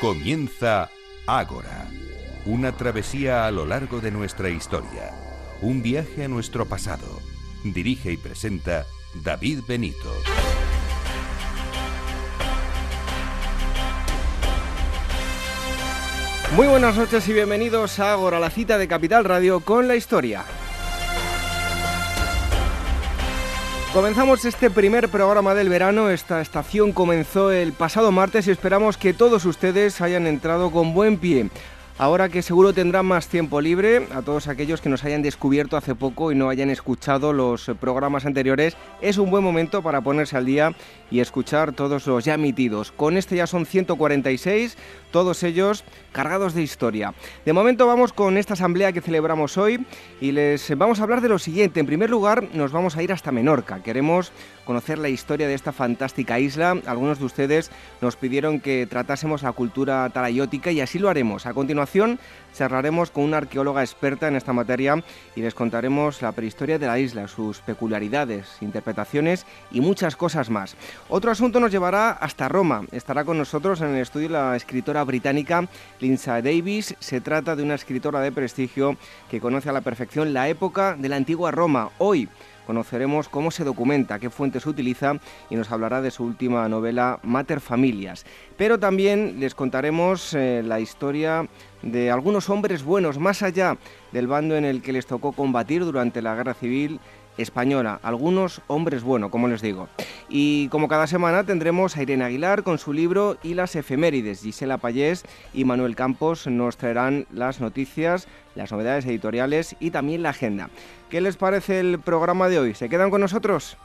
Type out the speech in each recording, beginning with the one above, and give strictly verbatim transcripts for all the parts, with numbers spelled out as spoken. Comienza Ágora, una travesía a lo largo de nuestra historia, un viaje a nuestro pasado. Dirige y presenta David Benito. Muy buenas noches y bienvenidos a Ágora, la cita de Capital Radio con la historia. Comenzamos este primer programa del verano. Esta estación comenzó el pasado martes y esperamos que todos ustedes hayan entrado con buen pie. Ahora que seguro tendrán más tiempo libre, a todos aquellos que nos hayan descubierto hace poco y no hayan escuchado los programas anteriores, es un buen momento para ponerse al día y escuchar todos los ya emitidos. Con este ya son ciento cuarenta y seis, todos ellos cargados de historia. De momento vamos con esta asamblea que celebramos hoy y les vamos a hablar de lo siguiente. En primer lugar, nos vamos a ir hasta Menorca. Queremos conocer la historia de esta fantástica isla. Algunos de ustedes nos pidieron que tratásemos la cultura talayótica y así lo haremos. A continuación cerraremos con una arqueóloga experta en esta materia y les contaremos la prehistoria de la isla, sus peculiaridades, interpretaciones y muchas cosas más. Otro asunto nos llevará hasta Roma. Estará con nosotros en el estudio la escritora británica Lindsey Davis. Se trata de una escritora de prestigio que conoce a la perfección la época de la antigua Roma. Hoy conoceremos cómo se documenta, qué fuentes utiliza y nos hablará de su última novela, Mater Familias. Pero también les contaremos eh, la historia de algunos hombres buenos, más allá del bando en el que les tocó combatir durante la Guerra Civil Española. Algunos hombres buenos, como les digo. Y como cada semana tendremos a Irene Aguilar con su libro y las efemérides. Gisela Payés y Manuel Campos nos traerán las noticias, las novedades editoriales y también la agenda. ¿Qué les parece el programa de hoy? ¿Se quedan con nosotros?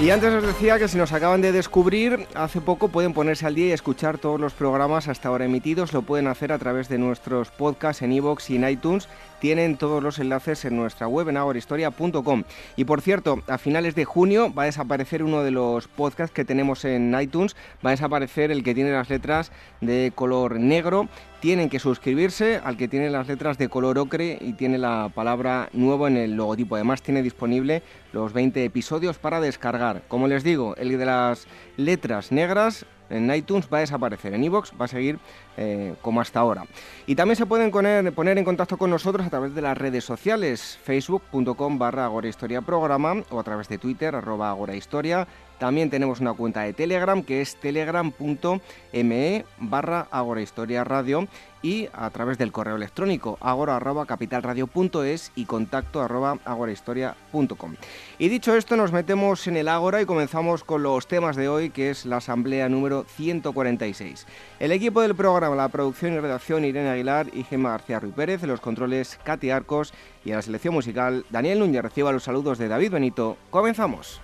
Y antes os decía que si nos acaban de descubrir hace poco pueden ponerse al día y escuchar todos los programas hasta ahora emitidos. Lo pueden hacer a través de nuestros podcasts en iVoox y en iTunes. Tienen todos los enlaces en nuestra web en agora historia punto com. Y por cierto, a finales de junio va a desaparecer uno de los podcasts que tenemos en iTunes. Va a desaparecer el que tiene las letras de color negro. Tienen que suscribirse al que tiene las letras de color ocre y tiene la palabra nuevo en el logotipo. Además tiene disponible los veinte episodios para descargar. Como les digo, el de las letras negras en iTunes va a desaparecer, en iVoox va a seguir eh, como hasta ahora. Y también se pueden poner, poner en contacto con nosotros a través de las redes sociales, facebook punto com barra agorahistoriaprograma o a través de Twitter, arroba agorahistoria. También tenemos una cuenta de Telegram que es telegram punto me barra agorahistoriaradio y a través del correo electrónico agora arroba capitalradio punto es y contacto arroba agorahistoria punto com. Y dicho esto, nos metemos en el Ágora y comenzamos con los temas de hoy, que es la asamblea número ciento cuarenta y seis. El equipo del programa, la producción y redacción Irene Aguilar y Gemma García Ruiz Pérez, en los controles Katy Arcos y en la selección musical Daniel Núñez. Reciba los saludos de David Benito. Comenzamos.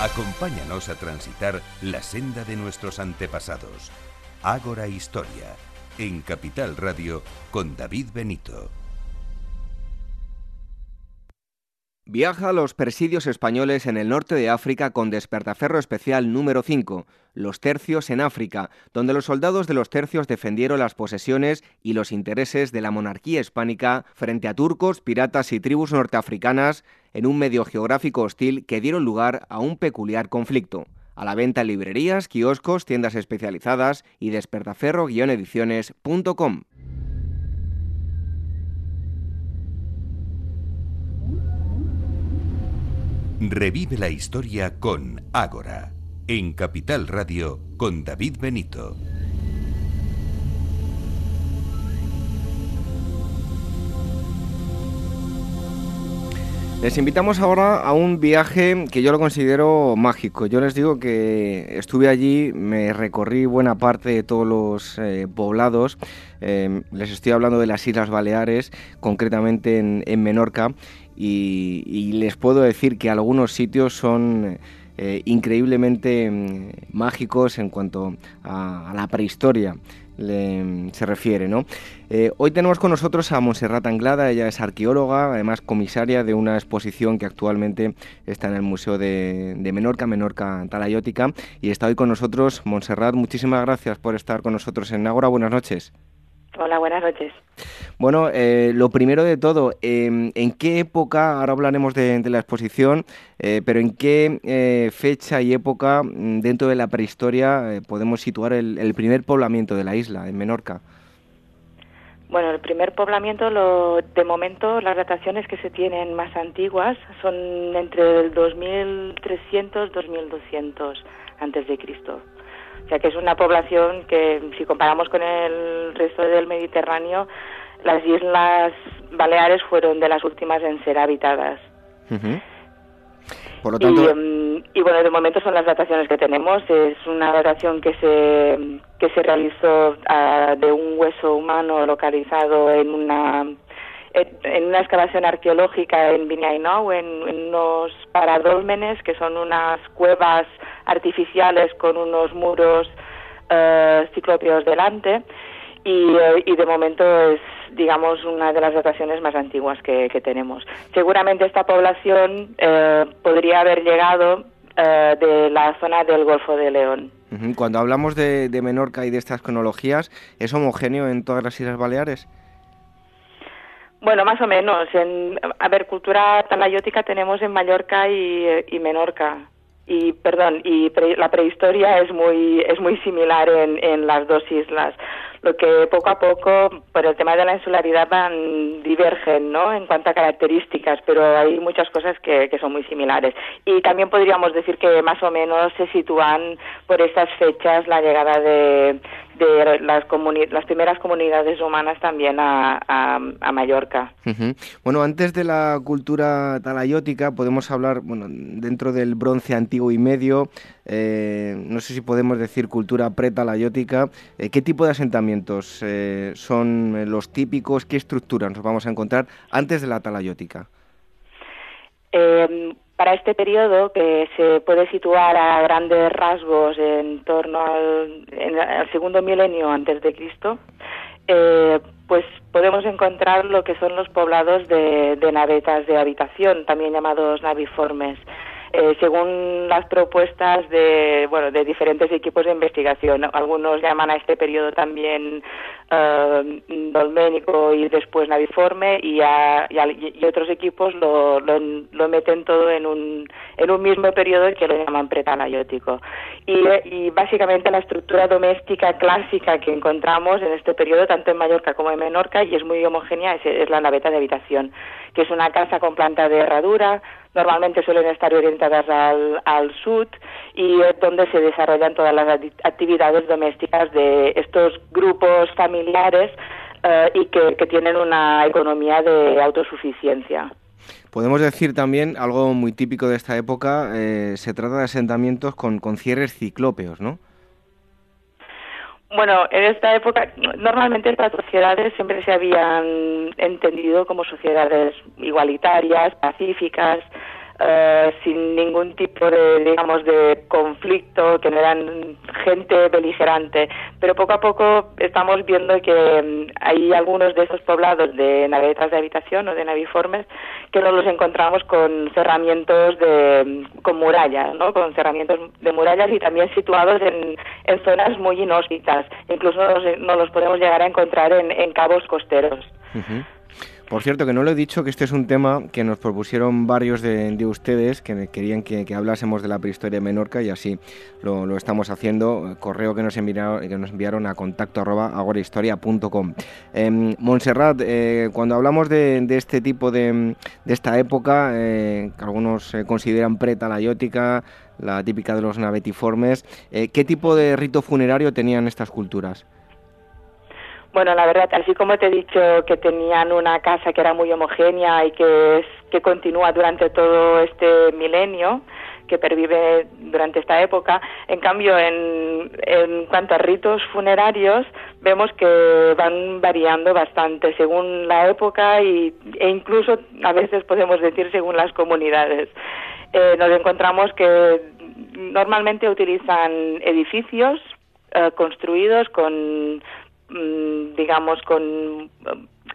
Acompáñanos a transitar la senda de nuestros antepasados. Ágora Historia, en Capital Radio, con David Benito. Viaja a los presidios españoles en el norte de África con Despertaferro especial número cinco, Los Tercios en África, donde los soldados de los Tercios defendieron las posesiones y los intereses de la monarquía hispánica frente a turcos, piratas y tribus norteafricanas en un medio geográfico hostil que dieron lugar a un peculiar conflicto. A la venta en librerías, kioscos, tiendas especializadas y despertaferro guion ediciones punto com. Revive la historia con Ágora, en Capital Radio, con David Benito. Les invitamos ahora a un viaje que yo lo considero mágico. Yo les digo que estuve allí, me recorrí buena parte de todos los eh, poblados. Eh, les estoy hablando de las Islas Baleares, concretamente en, en Menorca, y, y les puedo decir que algunos sitios son eh, increíblemente mmm, mágicos en cuanto a, a la prehistoria. Le, se refiere, ¿no? Eh, hoy tenemos con nosotros a Montserrat Anglada. Ella es arqueóloga, además comisaria de una exposición que actualmente está en el Museo de, de Menorca, Menorca Talayótica, y está hoy con nosotros. Montserrat, muchísimas gracias por estar con nosotros en Ágora. Buenas noches. Hola, buenas noches. Bueno, eh, lo primero de todo, eh, ¿en qué época, ahora hablaremos de, de la exposición, eh, pero en qué eh, fecha y época dentro de la prehistoria eh, podemos situar el, el primer poblamiento de la isla, en Menorca? Bueno, el primer poblamiento, lo, de momento, las dataciones que se tienen más antiguas son entre el dos mil trescientos y dos mil doscientos antes de Cristo. O sea que es una población que, si comparamos con el resto del Mediterráneo, las Islas Baleares fueron de las últimas en ser habitadas. Uh-huh. Por lo tanto... y, y bueno, de momento son las dataciones que tenemos. Es una datación que se que se realizó uh, de un hueso humano localizado en una en una excavación arqueológica en Biniainau, en, en unos paradólmenes, que son unas cuevas artificiales con unos muros uh, ciclópeos delante, y, uh, y de momento es, digamos, una de las dataciones más antiguas que, que tenemos. Seguramente esta población eh, podría haber llegado eh, de la zona del Golfo de León. Cuando hablamos de, de Menorca y de estas cronologías, ¿es homogéneo en todas las Islas Baleares? Bueno, más o menos. En, a ver, cultura talayótica tenemos en Mallorca y, y Menorca. Y perdón, y pre, la prehistoria es muy es muy similar en, en las dos islas. Lo que poco a poco, por el tema de la insularidad, van, divergen, ¿no?, en cuanto a características, pero hay muchas cosas que, que son muy similares. Y también podríamos decir que más o menos se sitúan por estas fechas la llegada de, de las, comuni- las primeras comunidades humanas también a, a, a Mallorca. Uh-huh. Bueno, antes de la cultura talayótica podemos hablar, bueno, dentro del bronce antiguo y medio, eh, no sé si podemos decir cultura pretalayótica, eh, ¿qué tipo de asentamiento Eh, son los típicos? ¿Qué estructuras nos vamos a encontrar antes de la talayótica? Eh, para este periodo, que se puede situar a grandes rasgos en torno al, en, al segundo milenio antes de Cristo, eh, pues podemos encontrar lo que son los poblados de, de navetas de habitación, también llamados naviformes. Eh, según las propuestas de bueno de diferentes equipos de investigación, algunos llaman a este periodo también eh, dolménico y después naviforme, y, a, y, a, y otros equipos lo, lo, lo meten todo en un en un mismo periodo que lo llaman pretalayótico. Y, y básicamente la estructura doméstica clásica que encontramos en este periodo, tanto en Mallorca como en Menorca, y es muy homogénea, es, es la naveta de habitación, que es una casa con planta de herradura. Normalmente suelen estar orientadas al, al sud, y es donde se desarrollan todas las actividades domésticas de estos grupos familiares eh, y que, que tienen una economía de autosuficiencia. Podemos decir también algo muy típico de esta época, eh, se trata de asentamientos con, con cierres ciclópeos, ¿no? Bueno, en esta época, normalmente estas sociedades siempre se habían entendido como sociedades igualitarias, pacíficas, eh, sin ningún tipo de, digamos, de conflicto, que no eran gente beligerante. Pero poco a poco estamos viendo que hay algunos de esos poblados de navetas de habitación o de naviformes que nos los encontramos con cerramientos de, con murallas, ¿no? Con cerramientos de murallas, y también situados en, en zonas muy inhóspitas. Incluso nos, nos los podemos llegar a encontrar en, en cabos costeros. Uh-huh. Por cierto, que no lo he dicho, que este es un tema que nos propusieron varios de, de ustedes, que querían que, que hablásemos de la prehistoria de Menorca, y así lo, lo estamos haciendo. Correo que nos enviaron, que nos enviaron a contacto arroba agorahistoria punto com. Eh, Montserrat, eh, cuando hablamos de, de este tipo de, de esta época, eh, que algunos eh, consideran pretalayótica, la típica de los navetiformes, eh, ¿qué tipo de rito funerario tenían estas culturas? Bueno, la verdad, así como te he dicho que tenían una casa que era muy homogénea y que es, que continúa durante todo este milenio, que pervive durante esta época, en cambio, en, en cuanto a ritos funerarios, vemos que van variando bastante según la época y, e incluso a veces podemos decir según las comunidades. Eh, nos encontramos que normalmente utilizan edificios eh, construidos con... digamos, con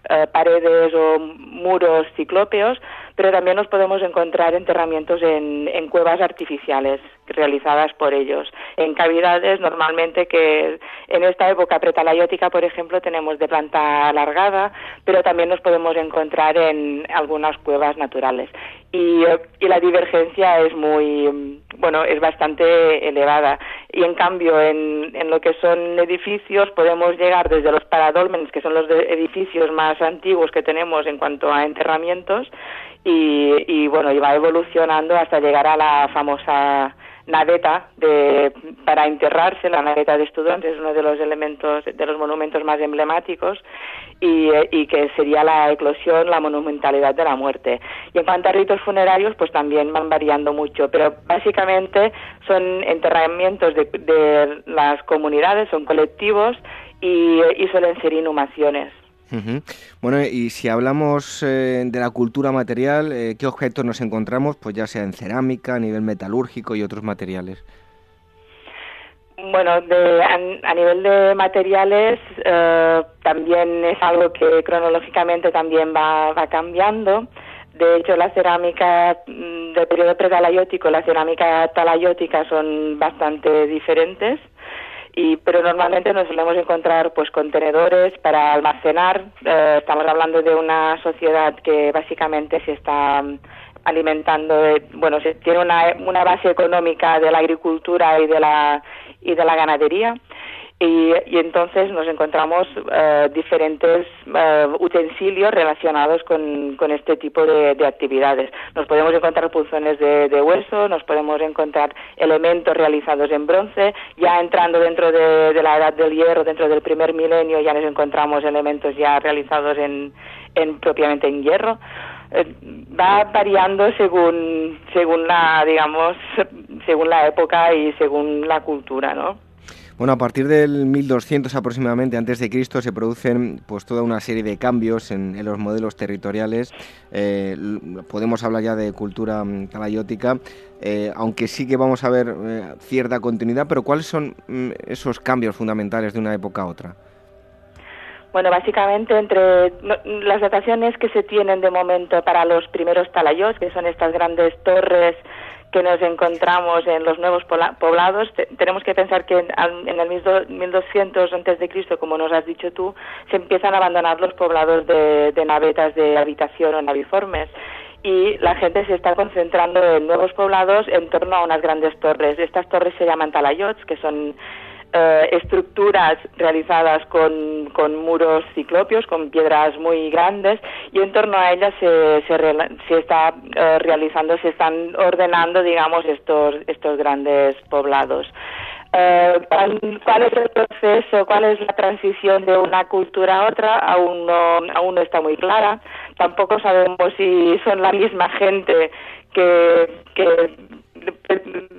eh, paredes o muros ciclópeos, pero también nos podemos encontrar enterramientos en, en cuevas artificiales, realizadas por ellos. En cavidades, normalmente, que en esta época pretalaiótica, por ejemplo, tenemos de planta alargada, pero también nos podemos encontrar en algunas cuevas naturales. Y, y la divergencia es muy, bueno, es bastante elevada. Y en cambio, en, en lo que son edificios, podemos llegar desde los paradólmenes, que son los edificios más antiguos que tenemos en cuanto a enterramientos, y, y bueno, y va evolucionando hasta llegar a la famosa naveta de, para enterrarse, la naveta de estudiantes, es uno de los elementos, de los monumentos más emblemáticos, y, y que sería la eclosión, la monumentalidad de la muerte. Y en cuanto a ritos funerarios, pues también van variando mucho, pero básicamente son enterramientos de, de las comunidades, son colectivos y, y suelen ser inhumaciones. Uh-huh. Bueno, y si hablamos eh, de la cultura material, eh, ¿qué objetos nos encontramos? Pues ya sea en cerámica, a nivel metalúrgico y otros materiales. Bueno, de, a, a nivel de materiales eh, también es algo que cronológicamente también va, va cambiando. De hecho, la cerámica del periodo pretalaiótico y la cerámica talaiótica son bastante diferentes. Y, pero normalmente nos solemos encontrar pues contenedores para almacenar. Eh, estamos hablando de una sociedad que básicamente se está alimentando, de, bueno, se tiene una, una base económica de la agricultura y de la y de la ganadería. Y, y entonces nos encontramos eh, diferentes eh, utensilios relacionados con, con este tipo de, de actividades. Nos podemos encontrar punzones de, de hueso, nos podemos encontrar elementos realizados en bronce. Ya entrando dentro de, de la edad del hierro, dentro del primer milenio, ya nos encontramos elementos ya realizados en, en propiamente en hierro. Eh, va variando según según la digamos según la época y según la cultura, ¿no? Bueno, a partir del mil doscientos aproximadamente antes de Cristo se producen pues toda una serie de cambios en, en los modelos territoriales. Eh, podemos hablar ya de cultura talaiótica, eh, aunque sí que vamos a ver eh, cierta continuidad, pero ¿cuáles son mm, esos cambios fundamentales de una época a otra? Bueno, básicamente entre no, las dataciones que se tienen de momento para los primeros talayos, que son estas grandes torres que nos encontramos en los nuevos poblados, te, tenemos que pensar que en, en el mil doscientos antes de Cristo, como nos has dicho tú, se empiezan a abandonar los poblados de, de navetas de habitación o naviformes, y la gente se está concentrando en nuevos poblados en torno a unas grandes torres. Estas torres se llaman talayots, que son eh, estructuras realizadas con, con muros ciclópeos, con piedras muy grandes, y en torno a ellas se, se, se está eh, realizando, se están ordenando, digamos, estos, estos grandes poblados. Eh, ¿Cuál es el proceso? ¿Cuál es la transición de una cultura a otra? Aún no, aún no está muy clara. Tampoco sabemos si son la misma gente que, que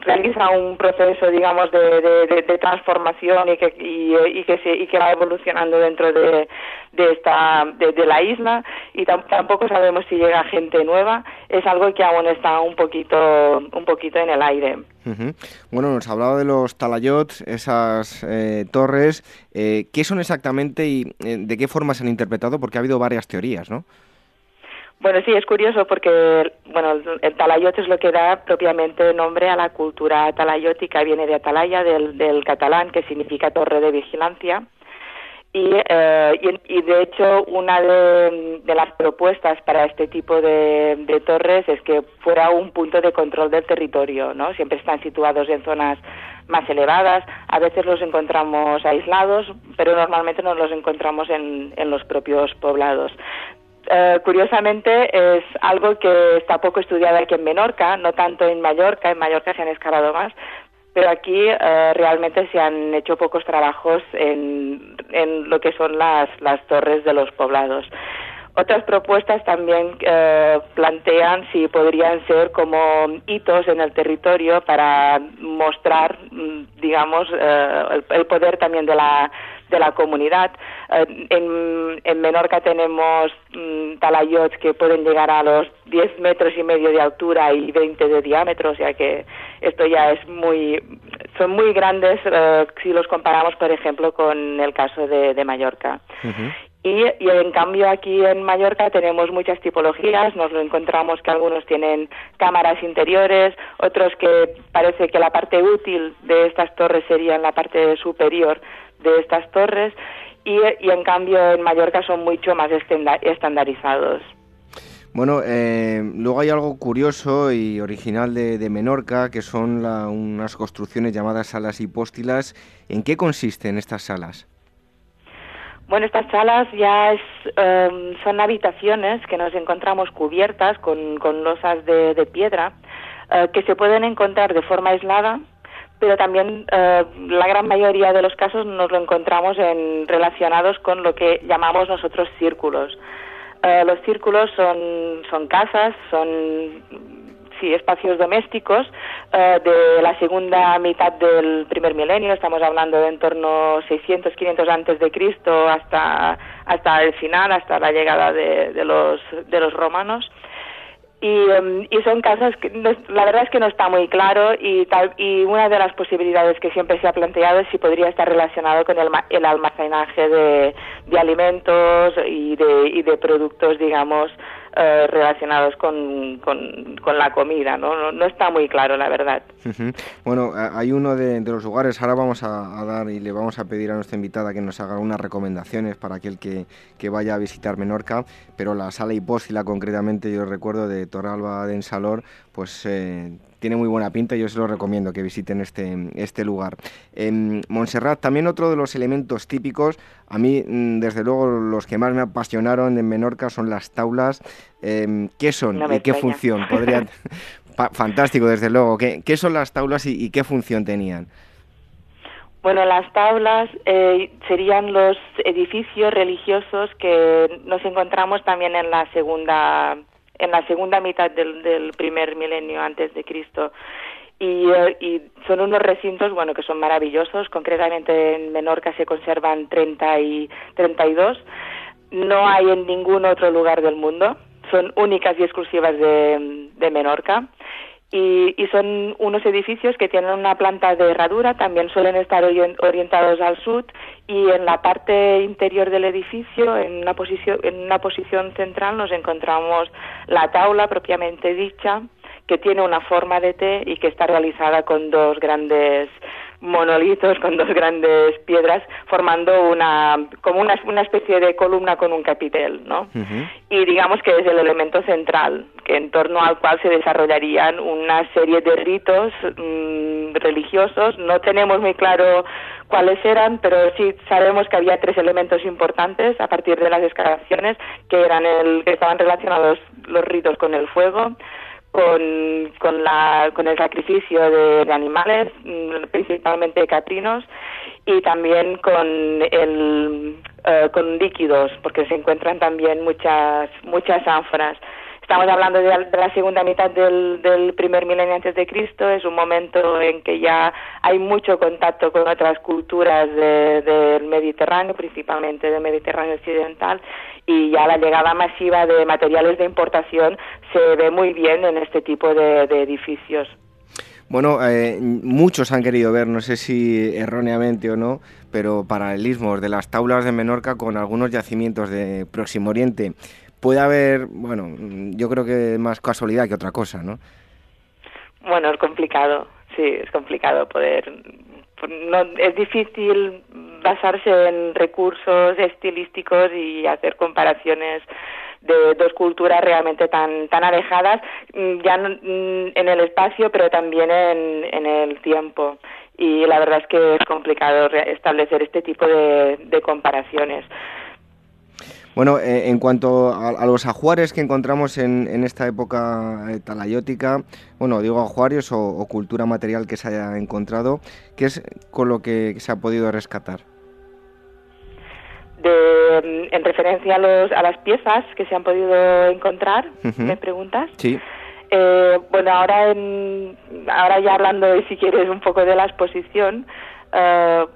realiza un proceso, digamos, de, de, de, de transformación y que y, y que se, y que va evolucionando dentro de, de esta de, de la isla, y tampoco sabemos si llega gente nueva. Es algo que aún está un poquito un poquito en el aire. Uh-huh. Bueno, nos hablaba de los talayots, esas eh, torres. Eh, ¿Qué son exactamente y eh, de qué forma se han interpretado? Porque ha habido varias teorías, ¿no? Bueno, sí, es curioso porque, bueno, el talayot es lo que da propiamente nombre a la cultura talayótica. Viene de atalaya, del, del catalán, que significa torre de vigilancia. Y, eh, y, y de hecho, una de, de las propuestas para este tipo de, de torres es que fuera un punto de control del territorio, ¿no? Siempre están situados en zonas más elevadas, a veces los encontramos aislados, pero normalmente nos los encontramos en, en los propios poblados. Eh, curiosamente es algo que está poco estudiado aquí en Menorca, no tanto en Mallorca. En Mallorca se han excavado más, pero aquí eh, realmente se han hecho pocos trabajos en, en lo que son las, las torres de los poblados. Otras propuestas también eh, plantean si podrían ser como hitos en el territorio para mostrar, digamos, eh, el, el poder también de la de la comunidad. Eh, en, en Menorca tenemos mmm, talayots que pueden llegar a los diez metros y medio de altura y veinte de diámetro, o sea que esto ya es muy... son muy grandes eh, si los comparamos, por ejemplo, con el caso de, de Mallorca. Uh-huh. Y, y en cambio aquí en Mallorca tenemos muchas tipologías, nos lo encontramos que algunos tienen cámaras interiores, otros que parece que la parte útil de estas torres sería en la parte superior de estas torres, y, y en cambio en Mallorca son mucho más estandarizados. Bueno, eh, luego hay algo curioso y original de, de Menorca, que son la, unas construcciones llamadas salas hipóstilas. ¿En qué consisten estas salas? Bueno, estas salas ya es, eh, son habitaciones que nos encontramos cubiertas con, con losas de, de piedra, eh, que se pueden encontrar de forma aislada, pero también eh, la gran mayoría de los casos nos lo encontramos en, relacionados con lo que llamamos nosotros círculos. Eh, los círculos son, son casas, son sí, espacios domésticos eh, de la segunda mitad del primer milenio, estamos hablando de en torno seiscientos a quinientos antes de Cristo hasta hasta el final, hasta la llegada de, de los de los romanos, y, um, y son casas que no, la verdad es que no está muy claro, y tal, y una de las posibilidades que siempre se ha planteado es si podría estar relacionado con el, el almacenaje de, de alimentos y de, y de productos, digamos, Eh, relacionados con, con, con la comida, ¿no? No, no está muy claro, la verdad. Uh-huh. Bueno, hay uno de, de los lugares, ahora vamos a, a dar y le vamos a pedir a nuestra invitada que nos haga unas recomendaciones para aquel que, que vaya a visitar Menorca, pero la sala hipóstila concretamente, yo recuerdo, de Torralba d'en Salort, pues eh, tiene muy buena pinta y yo se lo recomiendo que visiten este, este lugar. En Montserrat, también otro de los elementos típicos, a mí desde luego los que más me apasionaron en Menorca son las taulas. Eh, ¿Qué son no y qué extraña. función? Podrían... Fantástico, desde luego. ¿Qué, qué son las taulas y, y qué función tenían? Bueno, las tablas eh, serían los edificios religiosos que nos encontramos también en la segunda... en la segunda mitad del, del primer milenio antes de Cristo, y, y son unos recintos, bueno, que son maravillosos. Concretamente en Menorca se conservan treinta y dos, no hay en ningún otro lugar del mundo, son únicas y exclusivas de, de Menorca, y, y son unos edificios que tienen una planta de herradura, también suelen estar orientados al sur, y en la parte interior del edificio, en una posición, en una posición central, nos encontramos la taula propiamente dicha, que tiene una forma de T y que está realizada con dos grandes monolitos, con dos grandes piedras, formando una como una, una especie de columna con un capitel, ¿no? Uh-huh. Y digamos que es el elemento central, que en torno al cual se desarrollarían una serie de ritos mmm, religiosos. No tenemos muy claro cuáles eran, pero sí sabemos que había tres elementos importantes a partir de las excavaciones, que eran el que estaban relacionados los ritos con el fuego, con con la con el sacrificio de, de animales, principalmente caprinos, y también con el eh, con líquidos, porque se encuentran también muchas muchas ánforas. Estamos hablando de la, de la segunda mitad del, del primer milenio antes de Cristo. Es un momento en que ya hay mucho contacto con otras culturas de, del Mediterráneo, principalmente del Mediterráneo occidental, y ya la llegada masiva de materiales de importación se ve muy bien en este tipo de, de edificios. Bueno, eh, muchos han querido ver, no sé si erróneamente o no, pero paralelismos de las taulas de Menorca con algunos yacimientos de Próximo Oriente. Puede haber, bueno, yo creo que más casualidad que otra cosa, ¿no? Bueno, es complicado, sí, es complicado poder... No, es difícil basarse en recursos estilísticos y hacer comparaciones de dos culturas realmente tan tan alejadas, ya en el espacio, pero también en, en el tiempo. Y la verdad es que es complicado establecer este tipo de, de comparaciones. Bueno, eh, en cuanto a, a los ajuares que encontramos en, en esta época talaiótica, bueno, digo ajuarios o, o cultura material que se haya encontrado, ¿qué es con lo que se ha podido rescatar? De, en referencia a, los, a las piezas que se han podido encontrar, uh-huh. ¿me preguntas? Sí. Eh, bueno, ahora, en, ahora ya hablando, si quieres, un poco de la exposición, eh,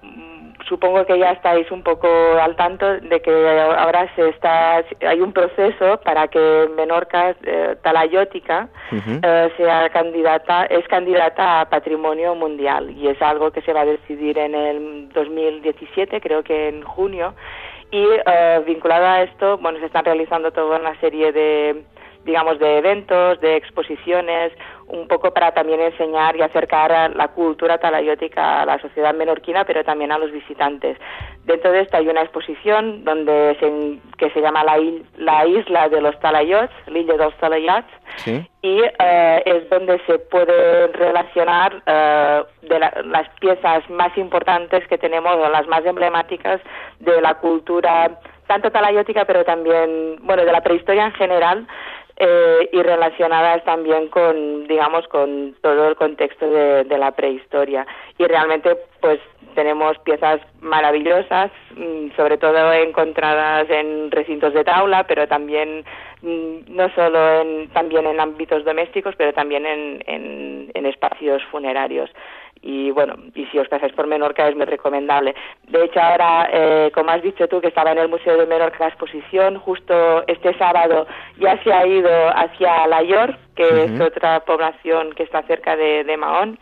supongo que ya estáis un poco al tanto de que ahora se está hay un proceso para que Menorca eh, talayótica uh-huh. eh, sea candidata es candidata a Patrimonio Mundial, y es algo que se va a decidir en el dos mil diecisiete, creo que en junio, y eh, vinculada a esto, bueno, se están realizando toda una serie de, digamos, de eventos, de exposiciones, un poco para también enseñar y acercar a la cultura talayótica a la sociedad menorquina, pero también a los visitantes. Dentro de esto hay una exposición donde se, que se llama la, il, la Isla de los Talayots, l'Illa dels Talayots, ¿sí? Y eh, es donde se pueden relacionar eh, de la, las piezas más importantes que tenemos, o las más emblemáticas de la cultura, tanto talayótica, pero también, bueno, de la prehistoria en general, Eh, y relacionadas también con, digamos, con todo el contexto de, de la prehistoria. Y realmente, pues, tenemos piezas maravillosas, sobre todo encontradas en recintos de taula, pero también, no solo en, también en ámbitos domésticos, pero también en, en, en espacios funerarios. Y bueno, y si os pasáis por Menorca es muy recomendable. De hecho, ahora, eh, como has dicho tú, que estaba en el Museo de Menorca la exposición, justo este sábado ya se ha ido hacia La Llor, que uh-huh. es otra población que está cerca de, de Mahón,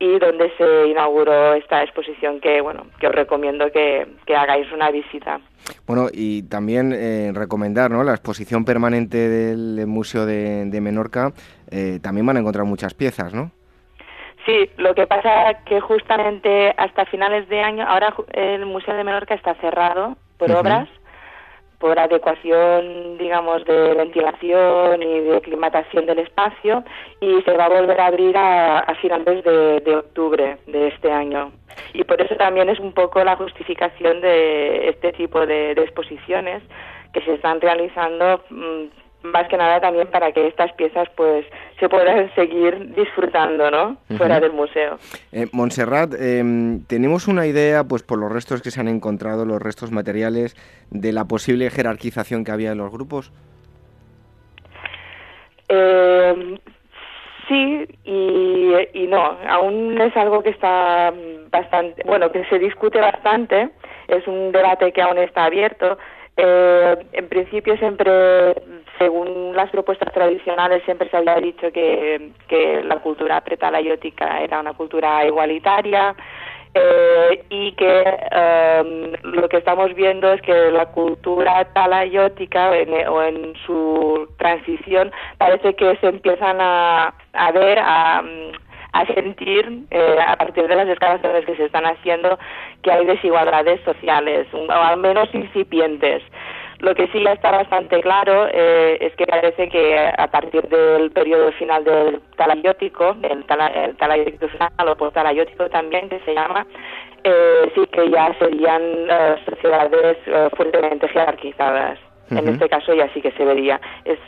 y donde se inauguró esta exposición que, bueno, que os recomiendo que, que hagáis una visita. Bueno, y también eh, recomendar, ¿no?, la exposición permanente del Museo de, de Menorca, eh, también van a encontrar muchas piezas, ¿no? Sí, lo que pasa es que justamente hasta finales de año, ahora el Museo de Menorca está cerrado por uh-huh. obras, por adecuación, digamos, de ventilación y de aclimatación del espacio, y se va a volver a abrir a, a finales de, de octubre de este año. Y por eso también es un poco la justificación de este tipo de, de exposiciones que se están realizando, más que nada también para que estas piezas pues se puedan seguir disfrutando, ¿no?, fuera uh-huh. del museo. Eh, Montserrat, eh, tenemos una idea, pues por los restos que se han encontrado, los restos materiales, de la posible jerarquización que había en los grupos. Eh, sí y, y no, aún es algo que está bastante, bueno, que se discute bastante, es un debate que aún está abierto. Eh, en principio siempre, según las propuestas tradicionales, siempre se había dicho que, que la cultura pretalayótica era una cultura igualitaria, eh, y que eh, lo que estamos viendo es que la cultura talayótica en, o en su transición parece que se empiezan a, a ver, a... a sentir, eh, a partir de las excavaciones que se están haciendo, que hay desigualdades sociales, o al menos incipientes. Lo que sí está bastante claro eh, es que parece que a partir del periodo final del talayótico, del tala, el talayótico final o postalayótico también, que se llama, eh, sí que ya serían eh, sociedades eh, fuertemente jerarquizadas. Uh-huh. En este caso ya sí que se vería. Es,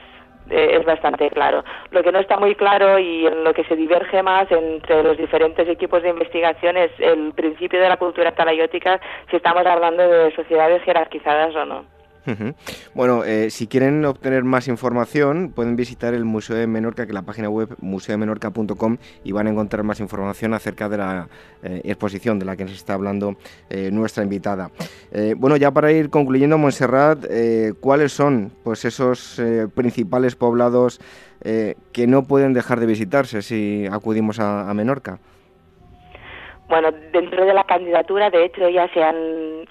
es bastante claro. Lo que no está muy claro y en lo que se diverge más entre los diferentes equipos de investigación es el principio de la cultura talayótica, si estamos hablando de sociedades jerarquizadas o no. Uh-huh. Bueno, eh, si quieren obtener más información pueden visitar el Museo de Menorca, que es la página web museo de menorca punto com, y van a encontrar más información acerca de la eh, exposición de la que nos está hablando eh, nuestra invitada. Eh, bueno, ya para ir concluyendo, Montserrat, eh, ¿cuáles son pues esos eh, principales poblados eh, que no pueden dejar de visitarse si acudimos a, a Menorca? Bueno, dentro de la candidatura, de hecho, ya se han,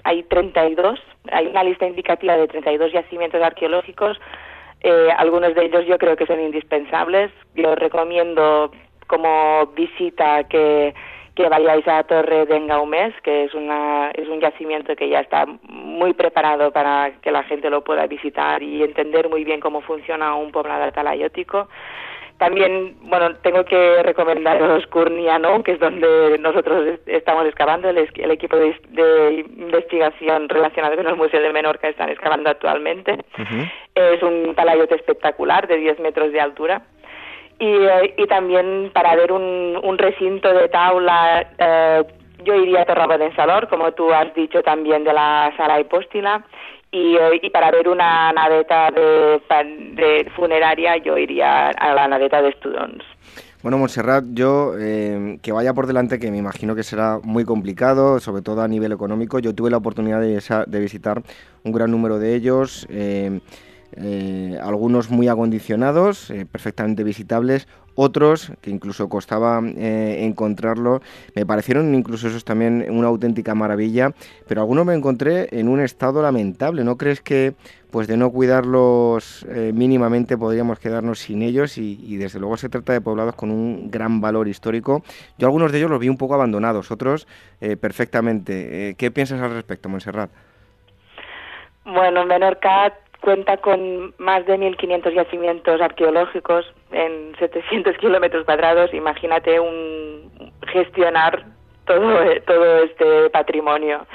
hay treinta y dos, hay una lista indicativa de treinta y dos yacimientos arqueológicos, eh, algunos de ellos yo creo que son indispensables. Yo recomiendo como visita que, que vayáis a Torre d'en Gaumés, que es, una, es un yacimiento que ya está muy preparado para que la gente lo pueda visitar y entender muy bien cómo funciona un poblado talayótico. También, bueno, tengo que recomendaros Curnia, ¿no?, que es donde nosotros estamos excavando. El, el equipo de, de investigación relacionado con el Museo de Menorca están excavando actualmente. Uh-huh. Es un talayote espectacular de diez metros de altura. Y, eh, y también para ver un, un recinto de taula, eh, yo iría a Torralba d'en Salort, como tú has dicho también, de la Sala Hipóstila. Y, y para ver una naveta de, de funeraria yo iría a la naveta de Estudons. Bueno, Montserrat, yo eh, que vaya por delante, que me imagino que será muy complicado, sobre todo a nivel económico. Yo tuve la oportunidad de, esa, de visitar un gran número de ellos, eh, eh, algunos muy acondicionados, eh, perfectamente visitables, Otros, que incluso costaba eh, encontrarlo, me parecieron incluso esos también una auténtica maravilla, pero algunos me encontré en un estado lamentable. ¿No crees que, pues, de no cuidarlos eh, mínimamente podríamos quedarnos sin ellos? Y, y desde luego se trata de poblados con un gran valor histórico. Yo algunos de ellos los vi un poco abandonados, otros eh, perfectamente. Eh, ¿Qué piensas al respecto, Montserrat? Bueno, Menorca cuenta con más de mil quinientos yacimientos arqueológicos en setecientos kilómetros cuadrados. Imagínate un gestionar todo, todo este patrimonio.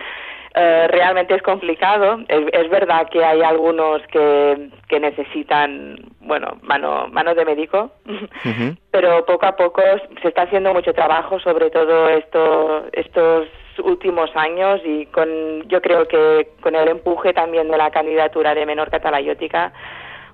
Eh, realmente es complicado. Es, es verdad que hay algunos que, que necesitan, bueno, mano, mano de médico, uh-huh. pero poco a poco se está haciendo mucho trabajo, sobre todo esto, estos últimos años, y con, yo creo que con el empuje también de la candidatura de Menorca Talaiótica,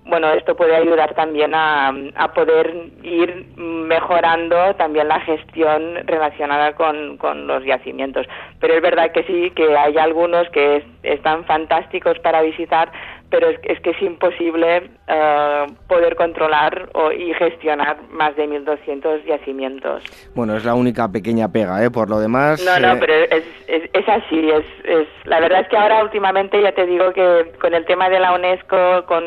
bueno, esto puede ayudar también a, a poder ir mejorando también la gestión relacionada con, con los yacimientos. Pero es verdad que sí, que hay algunos que es, están fantásticos para visitar, pero es, es que es imposible eh, poder controlar o, y gestionar más de mil doscientos yacimientos. Bueno, es la única pequeña pega, ¿eh? Por lo demás... No, no, eh... pero es, es, es así. Es, es... La verdad es que ahora últimamente, ya te digo, que con el tema de la UNESCO, con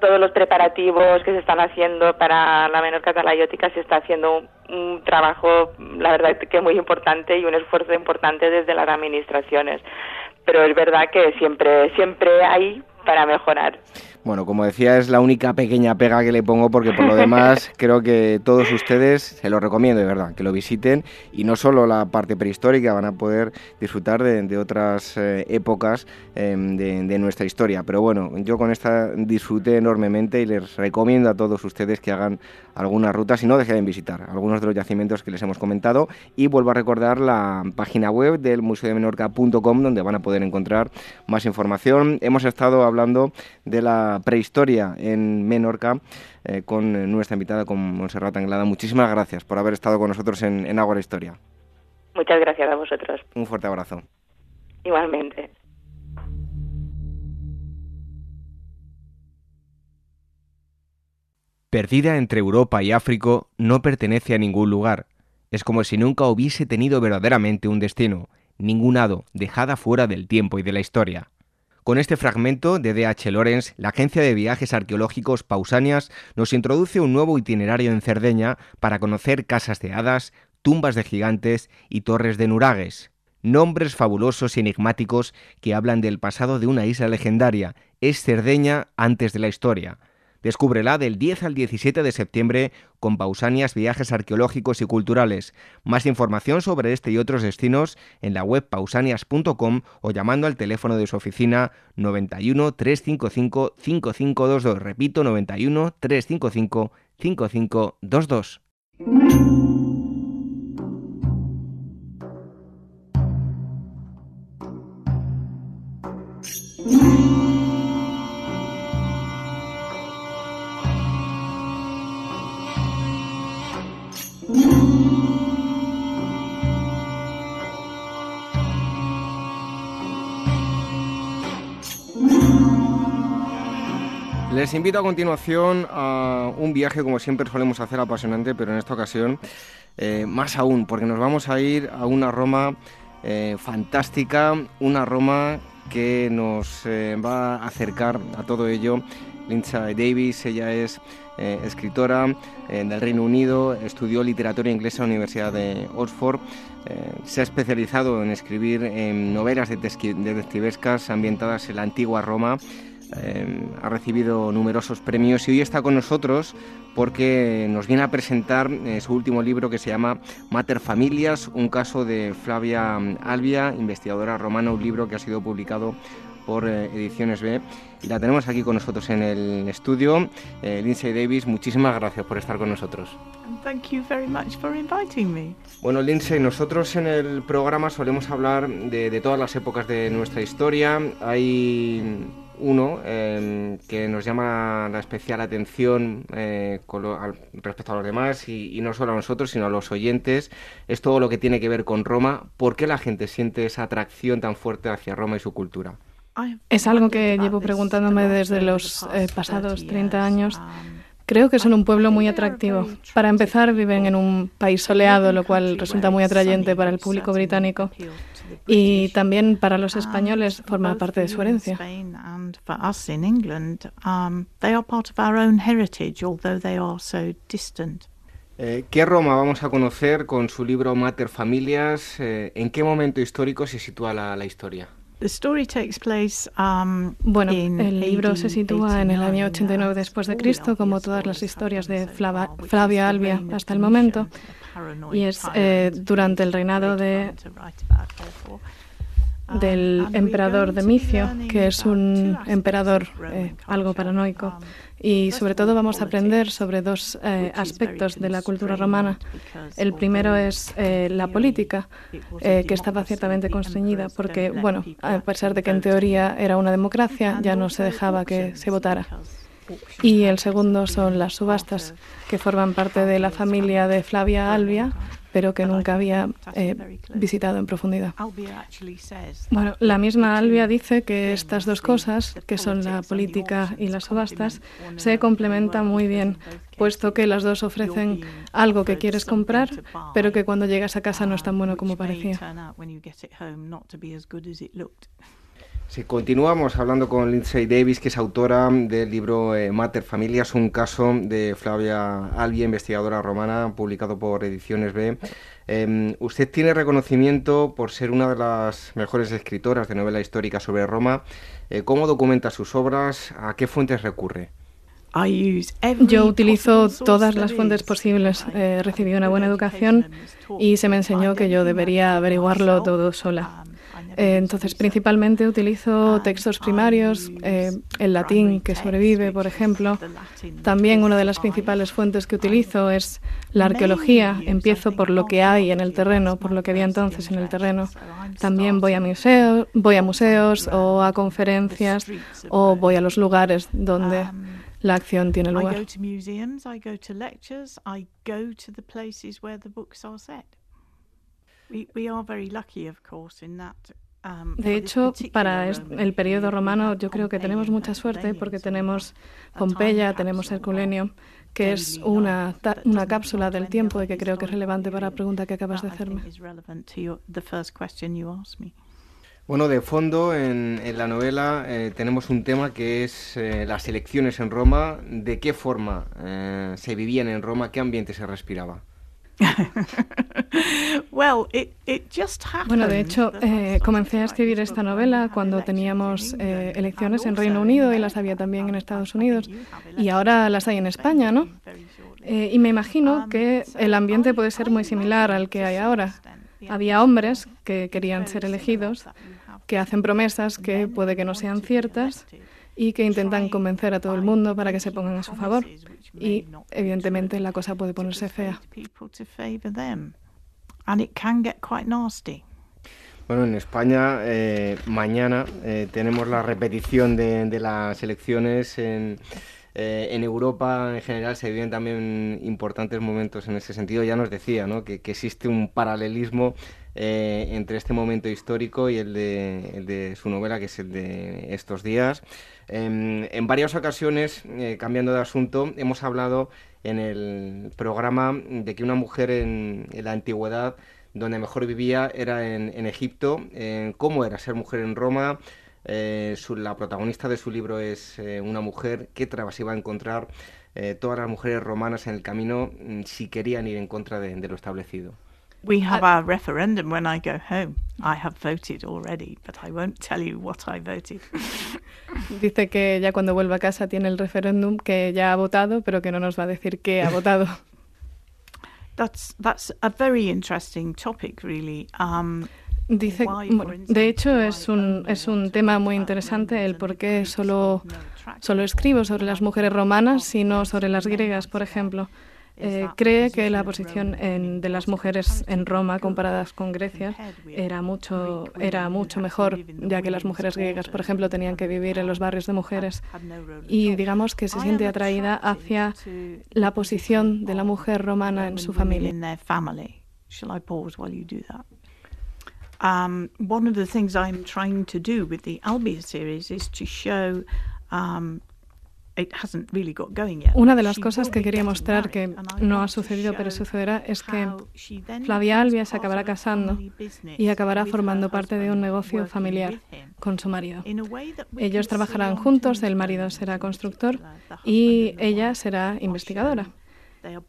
todos los preparativos que se están haciendo para la Menorca Talaiótica, se está haciendo un, un trabajo, la verdad, que muy importante y un esfuerzo importante desde las administraciones. Pero es verdad que siempre, siempre hay para mejorar. Bueno, como decía, es la única pequeña pega que le pongo, porque por lo demás creo que todos ustedes, se lo recomiendo de verdad, que lo visiten, y no solo la parte prehistórica, van a poder disfrutar de, de otras eh, épocas eh, de, de nuestra historia. Pero bueno, yo con esta disfruté enormemente y les recomiendo a todos ustedes que hagan algunas rutas y no dejen de visitar algunos de los yacimientos que les hemos comentado. Y vuelvo a recordar la página web del museo de menorca punto com, donde van a poder encontrar más información. Hemos estado hablando de la prehistoria en Menorca eh, con nuestra invitada, con Montserrat Anglada. Muchísimas gracias por haber estado con nosotros en, en Ágora Historia. Muchas gracias a vosotros. Un fuerte abrazo. Igualmente. Perdida entre Europa y África, no pertenece a ningún lugar. Es como si nunca hubiese tenido verdaderamente un destino, ningún hado, dejada fuera del tiempo y de la historia. Con este fragmento de D H Lawrence, la agencia de viajes arqueológicos Pausanias nos introduce un nuevo itinerario en Cerdeña para conocer casas de hadas, tumbas de gigantes y torres de nuragues. Nombres fabulosos y enigmáticos que hablan del pasado de una isla legendaria. Es Cerdeña antes de la historia. Descúbrela del diez al diecisiete de septiembre con Pausanias Viajes Arqueológicos y Culturales. Más información sobre este y otros destinos en la web pausanias punto com o llamando al teléfono de su oficina noventa y uno, trescientos cincuenta y cinco, cincuenta y cinco veintidós. Repito, noventa y uno, trescientos cincuenta y cinco, cincuenta y cinco veintidós. Les invito a continuación a un viaje, como siempre solemos hacer, apasionante, pero en esta ocasión eh, más aún, porque nos vamos a ir a una Roma eh, fantástica, una Roma que nos eh, va a acercar a todo ello. Lindsey Davis, ella es eh, escritora eh, del Reino Unido, estudió literatura inglesa en la Universidad de Oxford, eh, se ha especializado en escribir eh, novelas detectivescas ambientadas en la antigua Roma. Eh, ha recibido numerosos premios y hoy está con nosotros porque nos viene a presentar eh, su último libro, que se llama Mater Familias, un caso de Flavia Albia, investigadora romana, un libro que ha sido publicado por eh, Ediciones B. Y la tenemos aquí con nosotros en el estudio. Eh, Lindsey Davis, muchísimas gracias por estar con nosotros. Thank you very much for inviting me. Bueno, Lindsey, nosotros en el programa solemos hablar de, de todas las épocas de nuestra historia. Hay uno eh, que nos llama la especial atención eh, con lo, al, respecto a los demás, y, y no solo a nosotros, sino a los oyentes. Es todo lo que tiene que ver con Roma. ¿Por qué la gente siente esa atracción tan fuerte hacia Roma y su cultura? Es algo que llevo preguntándome desde los eh, pasados treinta años. Creo que son un pueblo muy atractivo. Para empezar, viven en un país soleado, lo cual resulta muy atrayente para el público británico. Y también para los españoles forma parte de su herencia. Eh, ¿Qué Roma vamos a conocer con su libro Mater Familias? Eh, ¿En qué momento histórico se sitúa la, la historia? Bueno, el libro se sitúa en el año ochenta y nueve después de Cristo, como todas las historias de Flava, Flavia Albia hasta el momento, y es eh, durante el reinado de, del emperador Domicio, que es un emperador eh, algo paranoico. Y sobre todo vamos a aprender sobre dos eh, aspectos de la cultura romana. El primero es eh, la política, eh, que estaba ciertamente constreñida porque, bueno, a pesar de que en teoría era una democracia, ya no se dejaba que se votara. Y el segundo son las subastas, que forman parte de la familia de Flavia Albia, pero que nunca había eh, visitado en profundidad. Bueno, la misma Albia dice que estas dos cosas, que son la política y las subastas, se complementan muy bien, puesto que las dos ofrecen algo que quieres comprar, pero que cuando llegas a casa no es tan bueno como parecía. Sí, continuamos hablando con Lindsey Davis, que es autora del libro eh, Mater Familias, un caso de Flavia Albia, investigadora romana, publicado por Ediciones B. Eh, usted tiene reconocimiento por ser una de las mejores escritoras de novela histórica sobre Roma. Eh, ¿Cómo documenta sus obras? ¿A qué fuentes recurre? Yo utilizo todas las fuentes posibles. Eh, recibí una buena educación y se me enseñó que yo debería averiguarlo todo sola. Entonces, principalmente utilizo textos primarios, eh, el latín que sobrevive, por ejemplo. También una de las principales fuentes que utilizo es la arqueología. Empiezo por lo que hay en el terreno, por lo que había entonces en el terreno. También voy a museos, voy a museos o a conferencias o voy a los lugares donde la acción tiene lugar. De hecho, para el periodo romano yo creo que tenemos mucha suerte porque tenemos Pompeya, tenemos Herculaneum, que es una, una cápsula del tiempo y que creo que es relevante para la pregunta que acabas de hacerme. Bueno, de fondo en, en la novela eh, tenemos un tema que es eh, las elecciones en Roma. ¿De qué forma eh, se vivían en Roma? ¿Qué ambiente se respiraba? Bueno, de hecho, eh, comencé a escribir esta novela cuando teníamos eh, elecciones en Reino Unido y las había también en Estados Unidos y ahora las hay en España, ¿no? Eh, y me imagino que el ambiente puede ser muy similar al que hay ahora. Había hombres que querían ser elegidos, que hacen promesas que puede que no sean ciertas y que intentan convencer a todo el mundo para que se pongan a su favor. Y, evidentemente, la cosa puede ponerse fea. Bueno, en España eh, mañana eh, tenemos la repetición de, de las elecciones. En, eh, en Europa, en general, se viven también importantes momentos en ese sentido. Ya nos decía, ¿no?, que, que existe un paralelismo eh, entre este momento histórico y el de, el de su novela, que es el de estos días. En, en varias ocasiones, eh, cambiando de asunto, hemos hablado en el programa de que una mujer en, en la antigüedad donde mejor vivía era en, en Egipto. Eh, ¿Cómo era ser mujer en Roma? Eh, su, la protagonista de su libro es eh, una mujer. ¿Qué trabas iba a encontrar eh, todas las mujeres romanas en el camino si querían ir en contra de, de lo establecido? We have our referendum when I go home. I have voted already, but I won't tell you what I voted. Dice que ya cuando vuelva a casa tiene el referéndum, que ya ha votado, pero que no nos va a decir qué ha votado. That's that's a very interesting topic, really. Um, Dice, bueno, de hecho es un, es un tema muy interesante el por qué solo, solo escribo sobre las mujeres romanas y no sobre las griegas, por ejemplo. Eh, cree que la posición en, de las mujeres en Roma comparadas con Grecia era mucho, era mucho mejor, ya que las mujeres griegas, por ejemplo, tenían que vivir en los barrios de mujeres. Y digamos que se siente atraída hacia la posición de la mujer romana en su familia. Um, one of the things I'm trying to do with the Albia series is to show um, Una de las cosas que quería mostrar que no ha sucedido, pero sucederá, es que Flavia Albia se acabará casando y acabará formando parte de un negocio familiar con su marido. Ellos trabajarán juntos, el marido será constructor y ella será investigadora.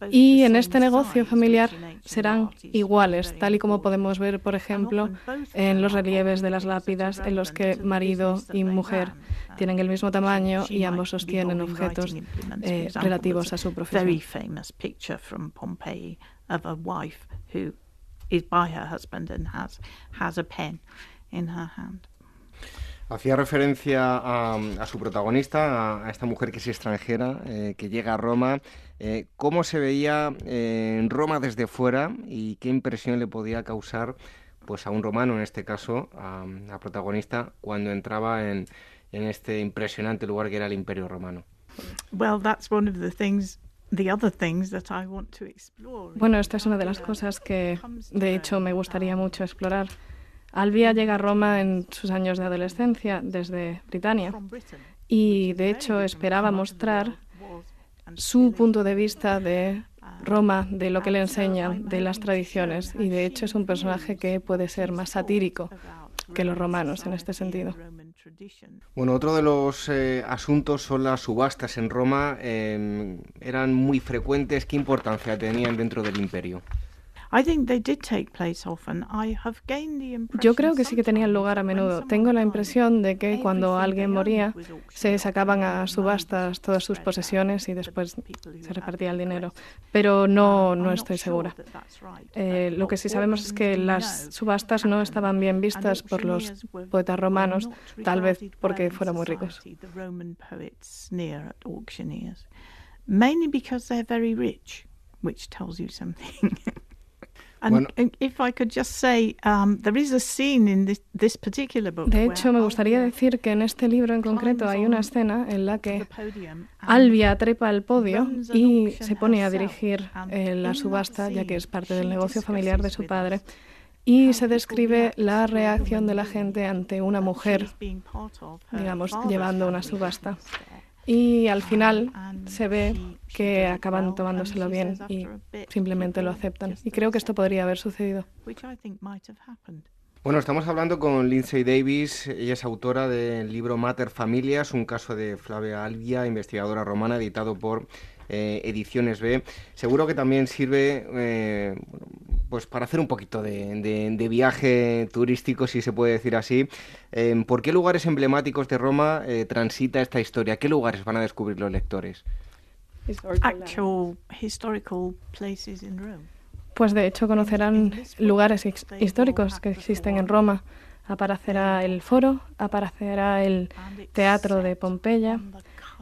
Y en este negocio familiar serán iguales, tal y como podemos ver, por ejemplo, en los relieves de las lápidas en los que marido y mujer tienen el mismo tamaño y ambos sostienen objetos eh, relativos a su profesión. Hacía referencia a, a su protagonista, a, a esta mujer que es extranjera, eh, que llega a Roma. Eh, ¿Cómo se veía eh, Roma desde fuera y qué impresión le podía causar pues, a un romano, en este caso, a, a protagonista, cuando entraba en, en este impresionante lugar que era el Imperio Romano? Well, that's one of the things... Bueno, esta es una de las cosas que, de hecho, me gustaría mucho explorar. Albia llega a Roma en sus años de adolescencia desde Britania y, de hecho, esperaba mostrar su punto de vista de Roma, de lo que le enseñan, de las tradiciones. Y, de hecho, es un personaje que puede ser más satírico que los romanos en este sentido. Bueno, otro de los eh, asuntos son las subastas en Roma. Eh, eran muy frecuentes. ¿Qué importancia tenían dentro del imperio? Yo creo que sí que tenían lugar a menudo. Tengo la impresión de que cuando alguien moría se sacaban a subastas todas sus posesiones y después se repartía el dinero. Pero no, no estoy segura. Eh, lo que sí sabemos es que las subastas no estaban bien vistas por los poetas romanos, tal vez porque fueran muy ricos. De hecho, me gustaría decir que en este libro en concreto hay una escena en la que Albia trepa al podio y se pone a dirigir eh, la subasta, ya que es parte del negocio familiar de su padre, y se describe la reacción de la gente ante una mujer, digamos, llevando una subasta. Y al final se ve que acaban tomándoselo bien y simplemente lo aceptan. Y creo que esto podría haber sucedido. Bueno, estamos hablando con Lindsey Davis. Ella es autora del libro Mater Familias, un caso de Flavia Albia, investigadora romana, editado por eh, Ediciones B. Seguro que también sirve eh, pues para hacer un poquito de, de, de viaje turístico, si se puede decir así. Eh, ¿Por qué lugares emblemáticos de Roma eh, transita esta historia? ¿Qué lugares van a descubrir los lectores? Actual historical places in Rome. Pues de hecho conocerán lugares históricos que existen en Roma. Aparecerá el Foro, aparecerá el Teatro de Pompeya,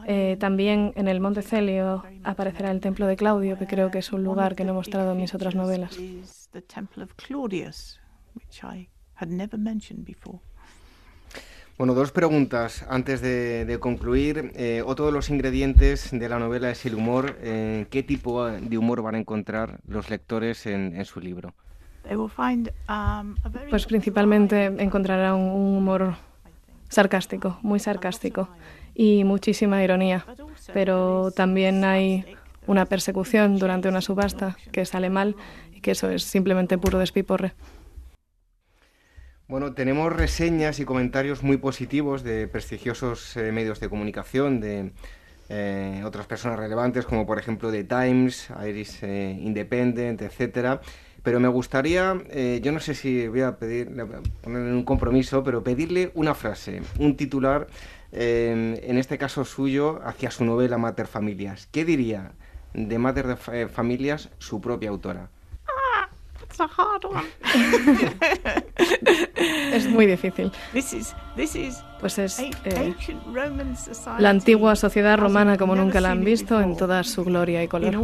eh, también en el Monte Celio aparecerá el Templo de Claudio, que creo que es un lugar que no he mostrado en mis otras novelas. Bueno, dos preguntas antes de, de concluir. Eh, otro de los ingredientes de la novela es el humor. Eh, ¿Qué tipo de humor van a encontrar los lectores en, en su libro? Pues principalmente encontrarán un humor sarcástico, muy sarcástico, y muchísima ironía. Pero también hay una persecución durante una subasta que sale mal y que eso es simplemente puro despiporre. Bueno, tenemos reseñas y comentarios muy positivos de prestigiosos eh, medios de comunicación, de eh, otras personas relevantes, como por ejemplo The Times, Irish eh, Independent, etcétera. Pero me gustaría, eh, yo no sé si voy a pedir, ponerle un compromiso, pero pedirle una frase, un titular, eh, en este caso suyo, hacia su novela Mater Familias. ¿Qué diría de Mater Familias su propia autora? Es muy difícil. Pues es eh, la antigua sociedad romana como nunca la han visto en toda su gloria y color.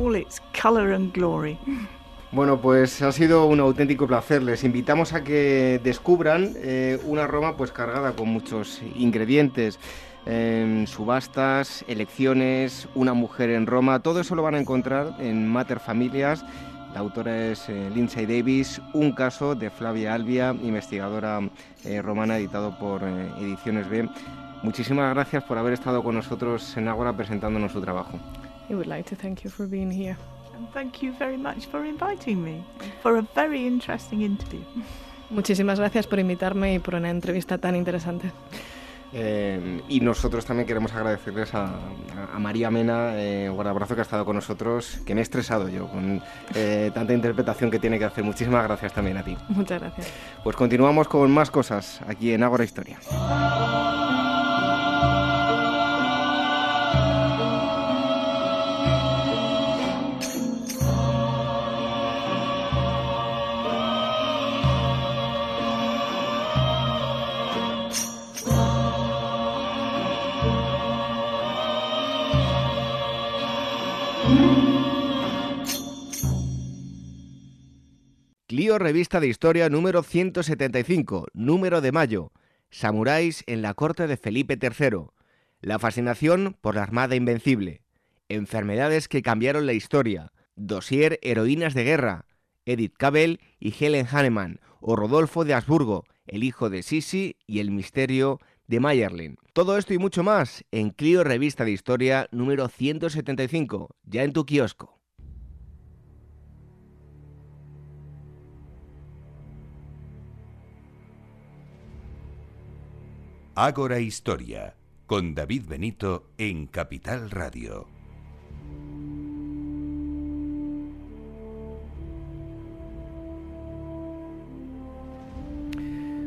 Bueno, pues ha sido un auténtico placer. Les invitamos a que descubran eh, una Roma pues cargada con muchos ingredientes. Eh, subastas, elecciones, una mujer en Roma. Todo eso lo van a encontrar en Mater Familias. La autora es eh, Lindsey Davis, un caso de Flavia Albia, investigadora eh, romana, editado por eh, Ediciones B. Muchísimas gracias por haber estado con nosotros en Ágora presentándonos su trabajo. We would like to thank you for being here. And thank you very much for inviting me for a very interesting interview. Muchísimas gracias por invitarme y por una entrevista tan interesante. Eh, y nosotros también queremos agradecerles a, a María Mena, eh, guardabrazo, que ha estado con nosotros, que me he estresado yo con eh, tanta interpretación que tiene que hacer. Muchísimas gracias también a ti. Muchas gracias. Pues continuamos con más cosas aquí en Ágora Historia. Clio Revista de Historia número ciento setenta y cinco, número de mayo. Samuráis en la corte de Felipe tercero. La fascinación por la Armada Invencible. Enfermedades que cambiaron la historia. Dossier Heroínas de Guerra. Edith Cavell y Helen Hahnemann. O Rodolfo de Habsburgo, el hijo de Sisi y el misterio de Mayerlin. Todo esto y mucho más en Clio Revista de Historia número ciento setenta y cinco, ya en tu kiosco. Ágora Historia, con David Benito en Capital Radio.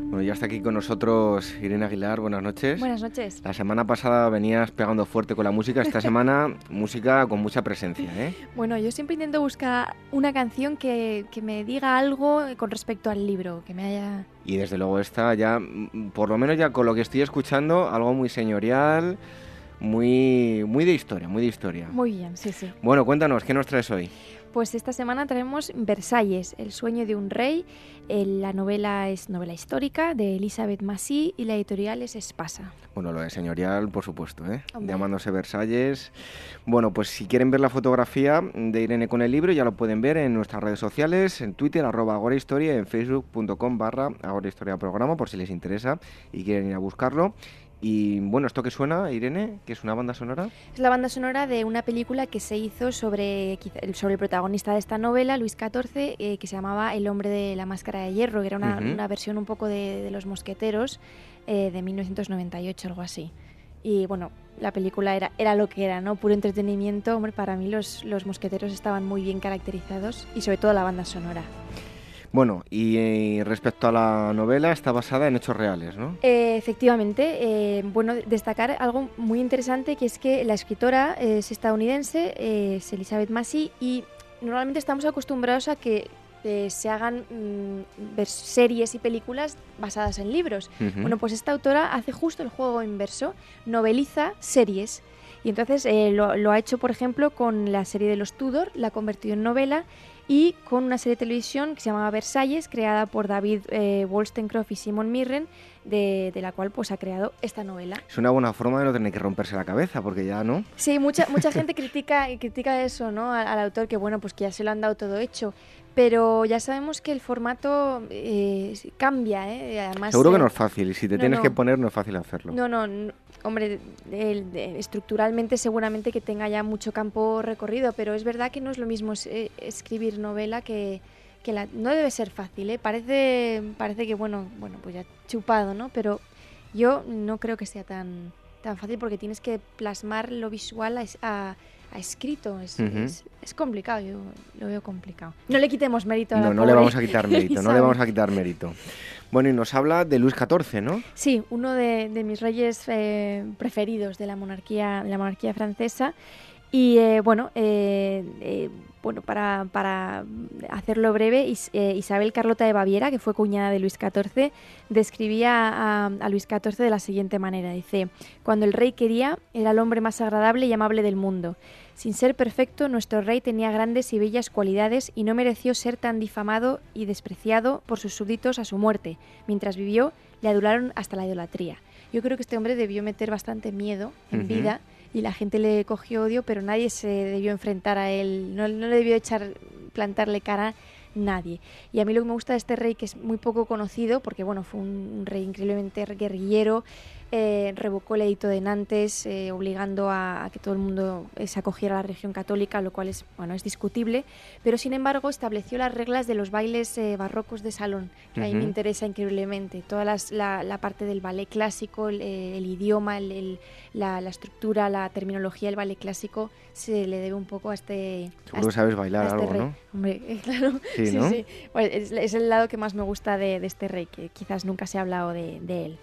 Bueno, ya está aquí con nosotros Irene Aguilar, buenas noches. Buenas noches. La semana pasada venías pegando fuerte con la música, esta semana música con mucha presencia, ¿eh? Bueno, yo siempre intento buscar una canción que, que me diga algo con respecto al libro, que me haya... Y desde luego esta ya, por lo menos ya con lo que estoy escuchando, algo muy señorial, muy, muy de historia, muy de historia. Muy bien, sí, sí. Bueno, cuéntanos, ¿qué nos traes hoy? Pues esta semana traemos Versalles, el sueño de un rey. La novela es novela histórica de Elizabeth Massie y la editorial es Espasa. Bueno, lo de señorial, por supuesto, ¿eh? Llamándose Versalles. Bueno, pues si quieren ver la fotografía de Irene con el libro, ya lo pueden ver en nuestras redes sociales, en Twitter, arroba agorahistoria, en facebook.com barra agorahistoriaprograma, por si les interesa y quieren ir a buscarlo. Y bueno, ¿esto qué suena, Irene? ¿Qué es una banda sonora? Es la banda sonora de una película que se hizo sobre, sobre el protagonista de esta novela, Luis catorce, eh, que se llamaba El hombre de la máscara de hierro, que era una, uh-huh. una versión un poco de, de Los Mosqueteros, eh, de mil novecientos noventa y ocho, algo así. Y bueno, la película era, era lo que era, ¿no? Puro entretenimiento. Hombre, para mí los, los Mosqueteros estaban muy bien caracterizados y sobre todo la banda sonora. Bueno, y eh, respecto a la novela, está basada en hechos reales, ¿no? Eh, efectivamente. Eh, bueno, destacar algo muy interesante, que es que la escritora es estadounidense, eh, es Elizabeth Massie, y normalmente estamos acostumbrados a que eh, se hagan mm, ver series y películas basadas en libros. Uh-huh. Bueno, pues esta autora hace justo el juego inverso, noveliza series. Y entonces eh, lo, lo ha hecho, por ejemplo, con la serie de los Tudor, la ha convertido en novela, y con una serie de televisión que se llamaba Versalles, creada por David eh, Wollstonecraft y Simon Mirren, de, de la cual pues ha creado esta novela. Es una buena forma de no tener que romperse la cabeza, porque ya, ¿no? Sí, mucha mucha gente critica critica eso, ¿no? Al, al autor, que bueno, pues que ya se lo han dado todo hecho. Pero ya sabemos que el formato eh, cambia, ¿eh? Además, seguro que no es fácil, y si te no, tienes no. que poner no es fácil hacerlo. No, no, no hombre, el, el, estructuralmente seguramente que tenga ya mucho campo recorrido, pero es verdad que no es lo mismo eh, escribir novela que, que la, no debe ser fácil, ¿eh? Parece, parece que, bueno, bueno, pues ya chupado, ¿no? Pero yo no creo que sea tan, tan fácil, porque tienes que plasmar lo visual a... a ha escrito, es, uh-huh. es, es complicado, yo lo veo complicado. No le quitemos mérito a la no, no pobre. No, no le vamos a quitar mérito, no le vamos a quitar mérito. Bueno, y nos habla de Luis catorce, ¿no? Sí, uno de, de mis reyes eh, preferidos de la monarquía, de la monarquía francesa. Y eh, bueno, eh, eh, bueno para, para hacerlo breve, Is, eh, Isabel Carlota de Baviera, que fue cuñada de Luis catorce, describía a, a Luis catorce de la siguiente manera. Dice, cuando el rey quería, era el hombre más agradable y amable del mundo. Sin ser perfecto, nuestro rey tenía grandes y bellas cualidades y no mereció ser tan difamado y despreciado por sus súbditos a su muerte. Mientras vivió, le adularon hasta la idolatría. Yo creo que este hombre debió meter bastante miedo en uh-huh. vida, y la gente le cogió odio, pero nadie se debió enfrentar a él, no, no le debió echar, plantarle cara nadie. Y a mí lo que me gusta de este rey, que es muy poco conocido, porque bueno, fue un, un rey increíblemente guerrillero, eh, revocó el edicto de Nantes, eh, obligando a, a que todo el mundo se acogiera a la religión católica, lo cual es, bueno, es discutible, pero sin embargo estableció las reglas de los bailes eh, barrocos de salón, que uh-huh. a mí me interesa increíblemente, toda las, la, la parte del ballet clásico, el, el idioma, el, el, la, la estructura, la terminología, el ballet clásico, se le debe un poco a este... Seguro a sabes bailar este algo, rey. ¿No? Hombre, eh, claro, sí, sí, ¿no? sí. Bueno, es, es el lado que más me gusta de, de este rey, que quizás nunca se ha hablado de, de él.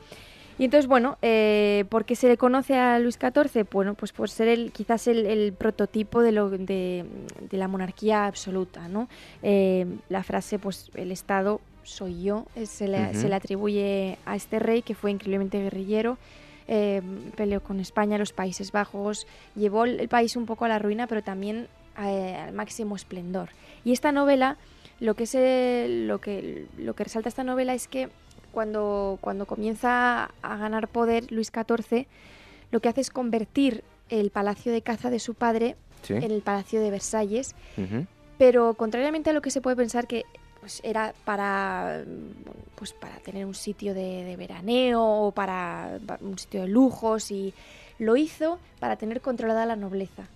Y entonces, bueno, eh, ¿por qué se le conoce a Luis catorce? Bueno, pues por ser el, quizás el, el prototipo de, lo, de, de la monarquía absoluta, ¿no? Eh, la frase, pues, el Estado soy yo, se le, uh-huh. se le atribuye a este rey, que fue increíblemente guerrillero, eh, peleó con España, los Países Bajos, llevó el país un poco a la ruina, pero también eh, al máximo esplendor. Y esta novela, lo que, se, lo que, lo que resalta esta novela es que Cuando, cuando comienza a ganar poder Luis catorce, lo que hace es convertir el palacio de caza de su padre ¿Sí? en el palacio de Versalles, uh-huh. pero contrariamente a lo que se puede pensar, que pues, era para, pues, para tener un sitio de, de veraneo o para, para un sitio de lujos, y lo hizo para tener controlada la nobleza.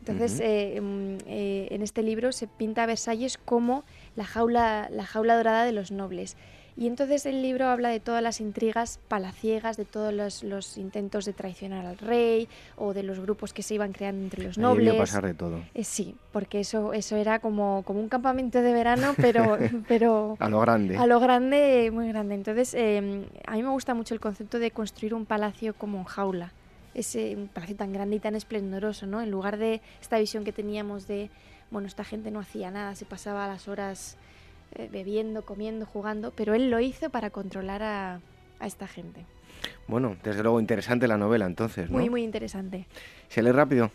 Entonces, uh-huh. eh, eh, en este libro se pinta a Versalles como la jaula, la jaula dorada de los nobles. Y entonces el libro habla de todas las intrigas palaciegas, de todos los, los intentos de traicionar al rey o de los grupos que se iban creando entre los nobles. Debió pasar de todo. Eh, sí, porque eso eso era como, como un campamento de verano, pero... pero a lo grande. A lo grande, muy grande. Entonces, eh, a mí me gusta mucho el concepto de construir un palacio como jaula. Ese un palacio tan grande y tan esplendoroso, ¿no? En lugar de esta visión que teníamos de, bueno, esta gente no hacía nada, se pasaba las horas... bebiendo, comiendo, jugando, pero él lo hizo para controlar a, a esta gente. Bueno, desde luego interesante la novela entonces, ¿no? Muy, muy interesante. ¿Se lee rápido?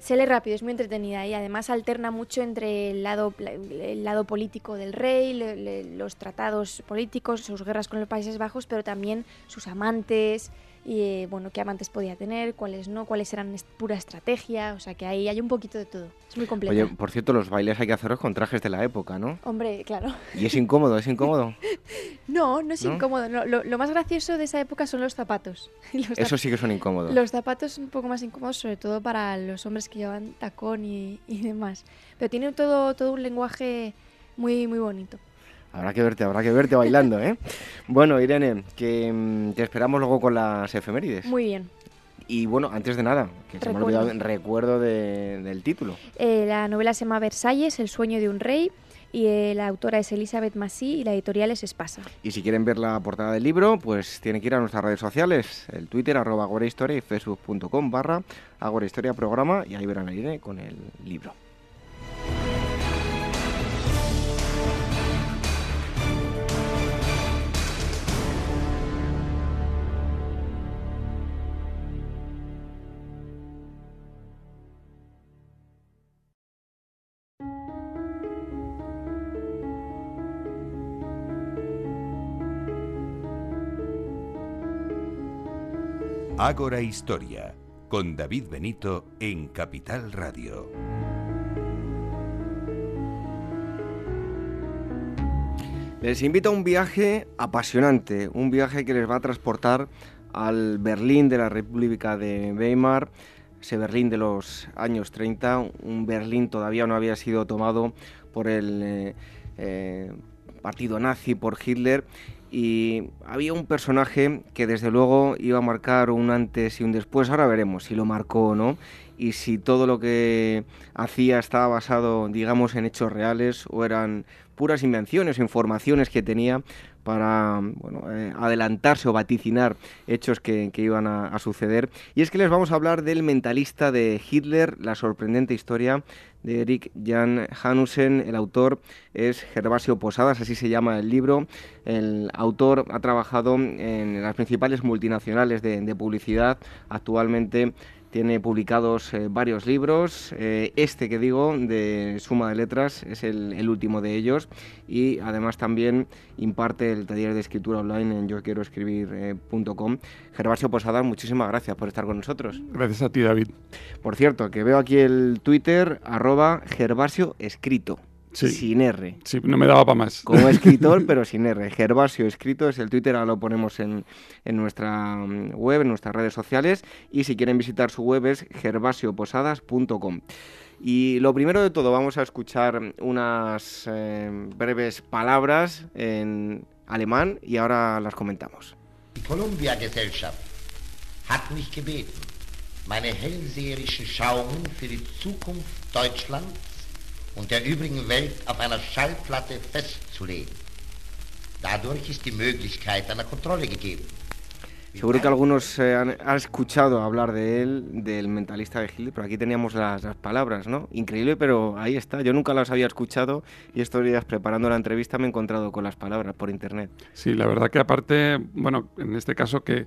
Se lee rápido, es muy entretenida y además alterna mucho entre el lado, el lado político del rey, le, le, los tratados políticos, sus guerras con los Países Bajos, pero también sus amantes, y eh, bueno, qué amantes podía tener, cuáles no, cuáles eran est- pura estrategia, o sea que ahí hay un poquito de todo, es muy completo. Oye, por cierto, los bailes hay que hacerlos con trajes de la época, ¿no? Hombre, claro. ¿Y es incómodo, es incómodo? no, no es ¿No? incómodo, no, lo, lo más gracioso de esa época son los zapatos. los zap- Eso sí que son incómodos. Los zapatos son un poco más incómodos, sobre todo para los hombres que llevan tacón y, y demás, pero tiene todo, todo un lenguaje muy, muy bonito. Habrá que verte, habrá que verte bailando, ¿eh? Bueno, Irene, que te esperamos luego con las efemérides. Muy bien. Y bueno, antes de nada, que se me ha olvidado el recuerdo de, del título. Eh, la novela se llama Versalles, el sueño de un rey, y eh, la autora es Elizabeth Massie y la editorial es Espasa. Y si quieren ver la portada del libro, pues tienen que ir a nuestras redes sociales, el Twitter, arroba agorahistoria y facebook.com barra agorahistoriaprograma, y ahí verán a Irene con el libro. Ágora Historia, con David Benito en Capital Radio. Les invito a un viaje apasionante, un viaje que les va a transportar al Berlín de la República de Weimar, ese Berlín de los años treinta, un Berlín todavía no había sido tomado por el eh, eh, partido nazi, por Hitler. Y había un personaje que desde luego iba a marcar un antes y un después. Ahora veremos si lo marcó o no y si todo lo que hacía estaba basado, digamos, en hechos reales o eran puras invenciones o informaciones que tenía para bueno, eh, adelantarse o vaticinar hechos que, que iban a, a suceder. Y es que les vamos a hablar del mentalista de Hitler, la sorprendente historia de Erik Jan Hanussen. El autor es Gervasio Posadas, así se llama el libro. El autor ha trabajado en las principales multinacionales de, de publicidad. Actualmente tiene publicados eh, varios libros. Eh, este que digo, de Suma de Letras, es el, el último de ellos. Y además también imparte el taller de escritura online en yo quiero escribir punto com. Gervasio Posadas, muchísimas gracias por estar con nosotros. Gracias a ti, David. Por cierto, que veo aquí el Twitter, arroba Gervasio Escrito. sí. sin R. Sí, no me daba para más. Como escritor, pero sin R. Gervasio Escrito es el Twitter, ahora lo ponemos en, en nuestra web, en nuestras redes sociales, y si quieren visitar su web es gervasio posadas punto com. Y lo primero de todo, vamos a escuchar unas eh, breves palabras en alemán y ahora las comentamos. Die Columbia-Gesellschaft hat mich gebeten, meine hellseherischen Schauungen für die Zukunft Deutschlands und der übrigen Welt auf einer Schallplatte festzulegen. Dadurch ist die Möglichkeit einer Kontrolle gegeben. Seguro que algunos eh, han, han escuchado hablar de él, del mentalista de Hitler, pero aquí teníamos las, las palabras, ¿no? Increíble, pero ahí está. Yo nunca las había escuchado y estos días preparando la entrevista me he encontrado con las palabras por internet. Sí, la verdad que aparte, bueno, en este caso que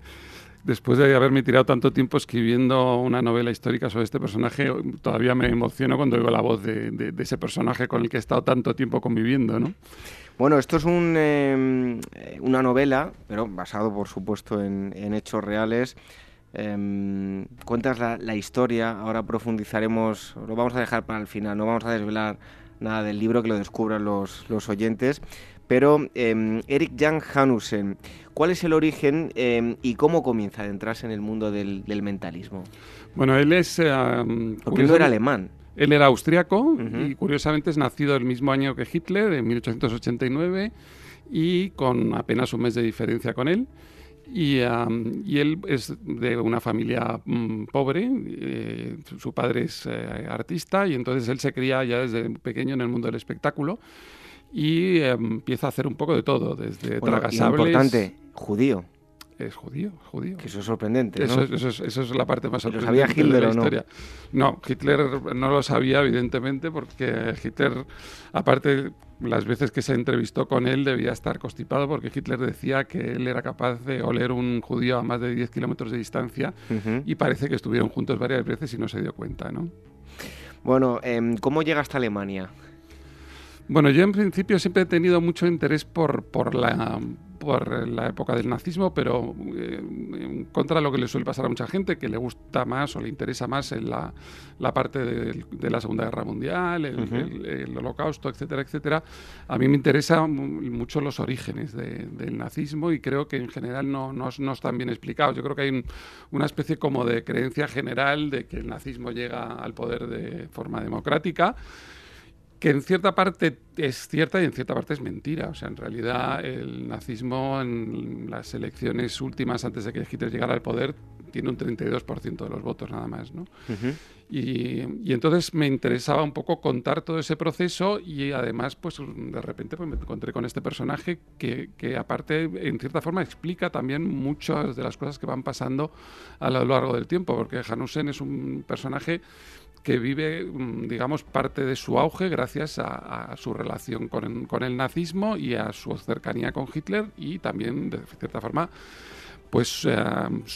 después de haberme tirado tanto tiempo escribiendo una novela histórica sobre este personaje, todavía me emociono cuando oigo la voz de, de, de ese personaje con el que he estado tanto tiempo conviviendo, ¿no? Bueno, esto es un, eh, una novela, pero basado, por supuesto, en, en hechos reales. Eh, cuentas la, la historia, ahora profundizaremos, lo vamos a dejar para el final, no vamos a desvelar nada del libro, que lo descubran los, los oyentes. Pero, eh, Erik Jan Hanussen, ¿cuál es el origen eh, y cómo comienza a adentrarse en el mundo del, del mentalismo? Bueno, él es... Eh, Porque no era alemán. Él era austriaco, uh-huh. y curiosamente es nacido el mismo año que Hitler, en mil ochocientos ochenta y nueve, y con apenas un mes de diferencia con él. Y, um, y él es de una familia um, pobre, eh, su padre es eh, artista, y entonces él se cría ya desde pequeño en el mundo del espectáculo y eh, empieza a hacer un poco de todo, desde bueno, tragasables... Importante, judío. Es judío, judío. Que eso es sorprendente, ¿no? Eso, eso, eso, eso es la parte más sorprendente. ¿Lo sabía Hitler de la historia? No? No, Hitler no lo sabía, evidentemente, porque Hitler, aparte, las veces que se entrevistó con él debía estar constipado, porque Hitler decía que él era capaz de oler un judío a más de diez kilómetros de distancia, uh-huh. y parece que estuvieron juntos varias veces y no se dio cuenta, ¿no? Bueno, eh, ¿cómo llega hasta Alemania? Bueno, yo en principio siempre he tenido mucho interés por, por la... por la época del nazismo, pero eh, contra lo que le suele pasar a mucha gente, que le gusta más o le interesa más en la, la parte de, de la Segunda Guerra Mundial, el, uh-huh. el, el Holocausto, etcétera, etcétera. A mí me interesan mucho los orígenes de, del nazismo y creo que en general no, no, no están bien explicados. Yo creo que hay un, una especie como de creencia general de que el nazismo llega al poder de forma democrática, que en cierta parte es cierta y en cierta parte es mentira. O sea, en realidad el nazismo en las elecciones últimas antes de que Hitler llegara al poder tiene un treinta y dos por ciento de los votos nada más, ¿no? Uh-huh. Y, y entonces me interesaba un poco contar todo ese proceso y además, pues de repente pues, me encontré con este personaje que, que aparte, en cierta forma, explica también muchas de las cosas que van pasando a lo largo del tiempo, porque Hanussen es un personaje que vive, digamos, parte de su auge gracias a, a su relación con, con el nazismo y a su cercanía con Hitler y también, de cierta forma, pues eh,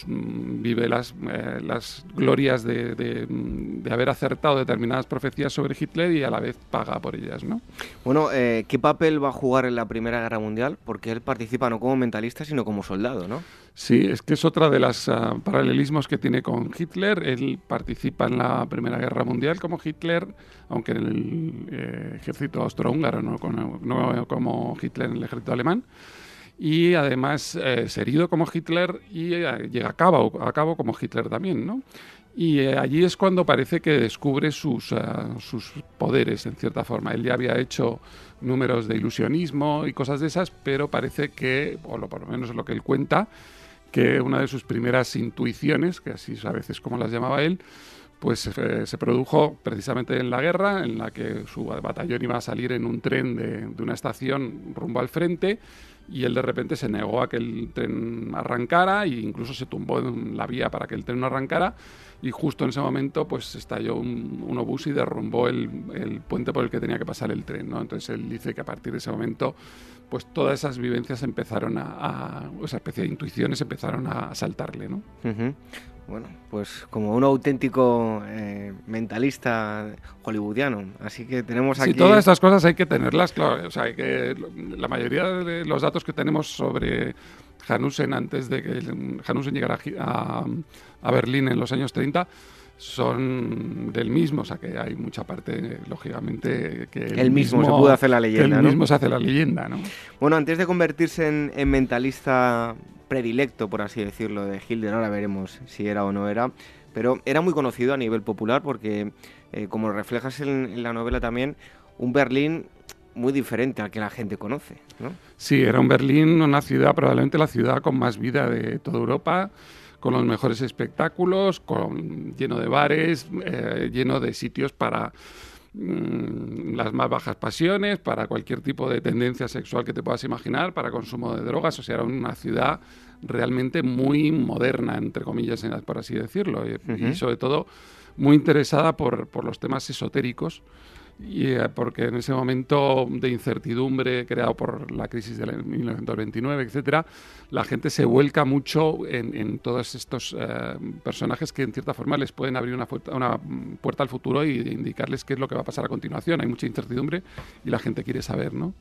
vive las, eh, las glorias de, de, de haber acertado determinadas profecías sobre Hitler y a la vez paga por ellas, ¿no? Bueno, eh, ¿qué papel va a jugar en la Primera Guerra Mundial? Porque él participa no como mentalista, sino como soldado, ¿no? Sí, es que es otra de las uh, paralelismos que tiene con Hitler. Él participa en la Primera Guerra Mundial como Hitler, aunque en el eh, ejército austrohúngaro, no, con, no como Hitler en el ejército alemán. Y además eh, es herido como Hitler y eh, llega a cabo, a cabo como Hitler también, ¿no? Y eh, allí es cuando parece que descubre sus, uh, sus poderes, en cierta forma. Él ya había hecho números de ilusionismo y cosas de esas, pero parece que, o lo, por lo menos es lo que él cuenta, que una de sus primeras intuiciones, que así a veces como las llamaba él, pues eh, se produjo precisamente en la guerra, en la que su batallón iba a salir en un tren de, de una estación rumbo al frente, y él de repente se negó a que el tren arrancara e incluso se tumbó en la vía para que el tren no arrancara, y justo en ese momento pues estalló un, un obús y derrumbó el, el puente por el que tenía que pasar el tren, ¿no? Entonces él dice que a partir de ese momento pues todas esas vivencias empezaron a... a esa especie de intuiciones empezaron a saltarle, ¿no? Uh-huh. Bueno, pues como un auténtico eh, mentalista hollywoodiano. Así que tenemos aquí... Sí, todas estas cosas hay que tenerlas, claro. O sea, hay que, la mayoría de los datos que tenemos sobre Hanussen antes de que Hanussen llegara a, a, a Berlín en los años treinta son del mismo, o sea que hay mucha parte, lógicamente, que el, el mismo, mismo se pudo hacer la leyenda, el ¿no? mismo se hace la leyenda, ¿no? Bueno, antes de convertirse en, en mentalista predilecto, por así decirlo, de Hitler, ahora veremos si era o no era, pero era muy conocido a nivel popular porque, eh, como reflejas en, en la novela también, un Berlín muy diferente al que la gente conoce, ¿no? Sí, era un Berlín, una ciudad, probablemente la ciudad con más vida de toda Europa, con los mejores espectáculos, con, lleno de bares, eh, lleno de sitios para mm, las más bajas pasiones, para cualquier tipo de tendencia sexual que te puedas imaginar, para consumo de drogas. O sea, era una ciudad realmente muy moderna, entre comillas, por así decirlo, y, uh-huh. y sobre todo muy interesada por, por los temas esotéricos, y, eh, porque en ese momento de incertidumbre creado por la crisis de mil novecientos veintinueve, etcétera, la gente se vuelca mucho en, en todos estos eh, personajes que en cierta forma les pueden abrir una puerta, una puerta al futuro y indicarles qué es lo que va a pasar a continuación. Hay mucha incertidumbre y la gente quiere saber, ¿no?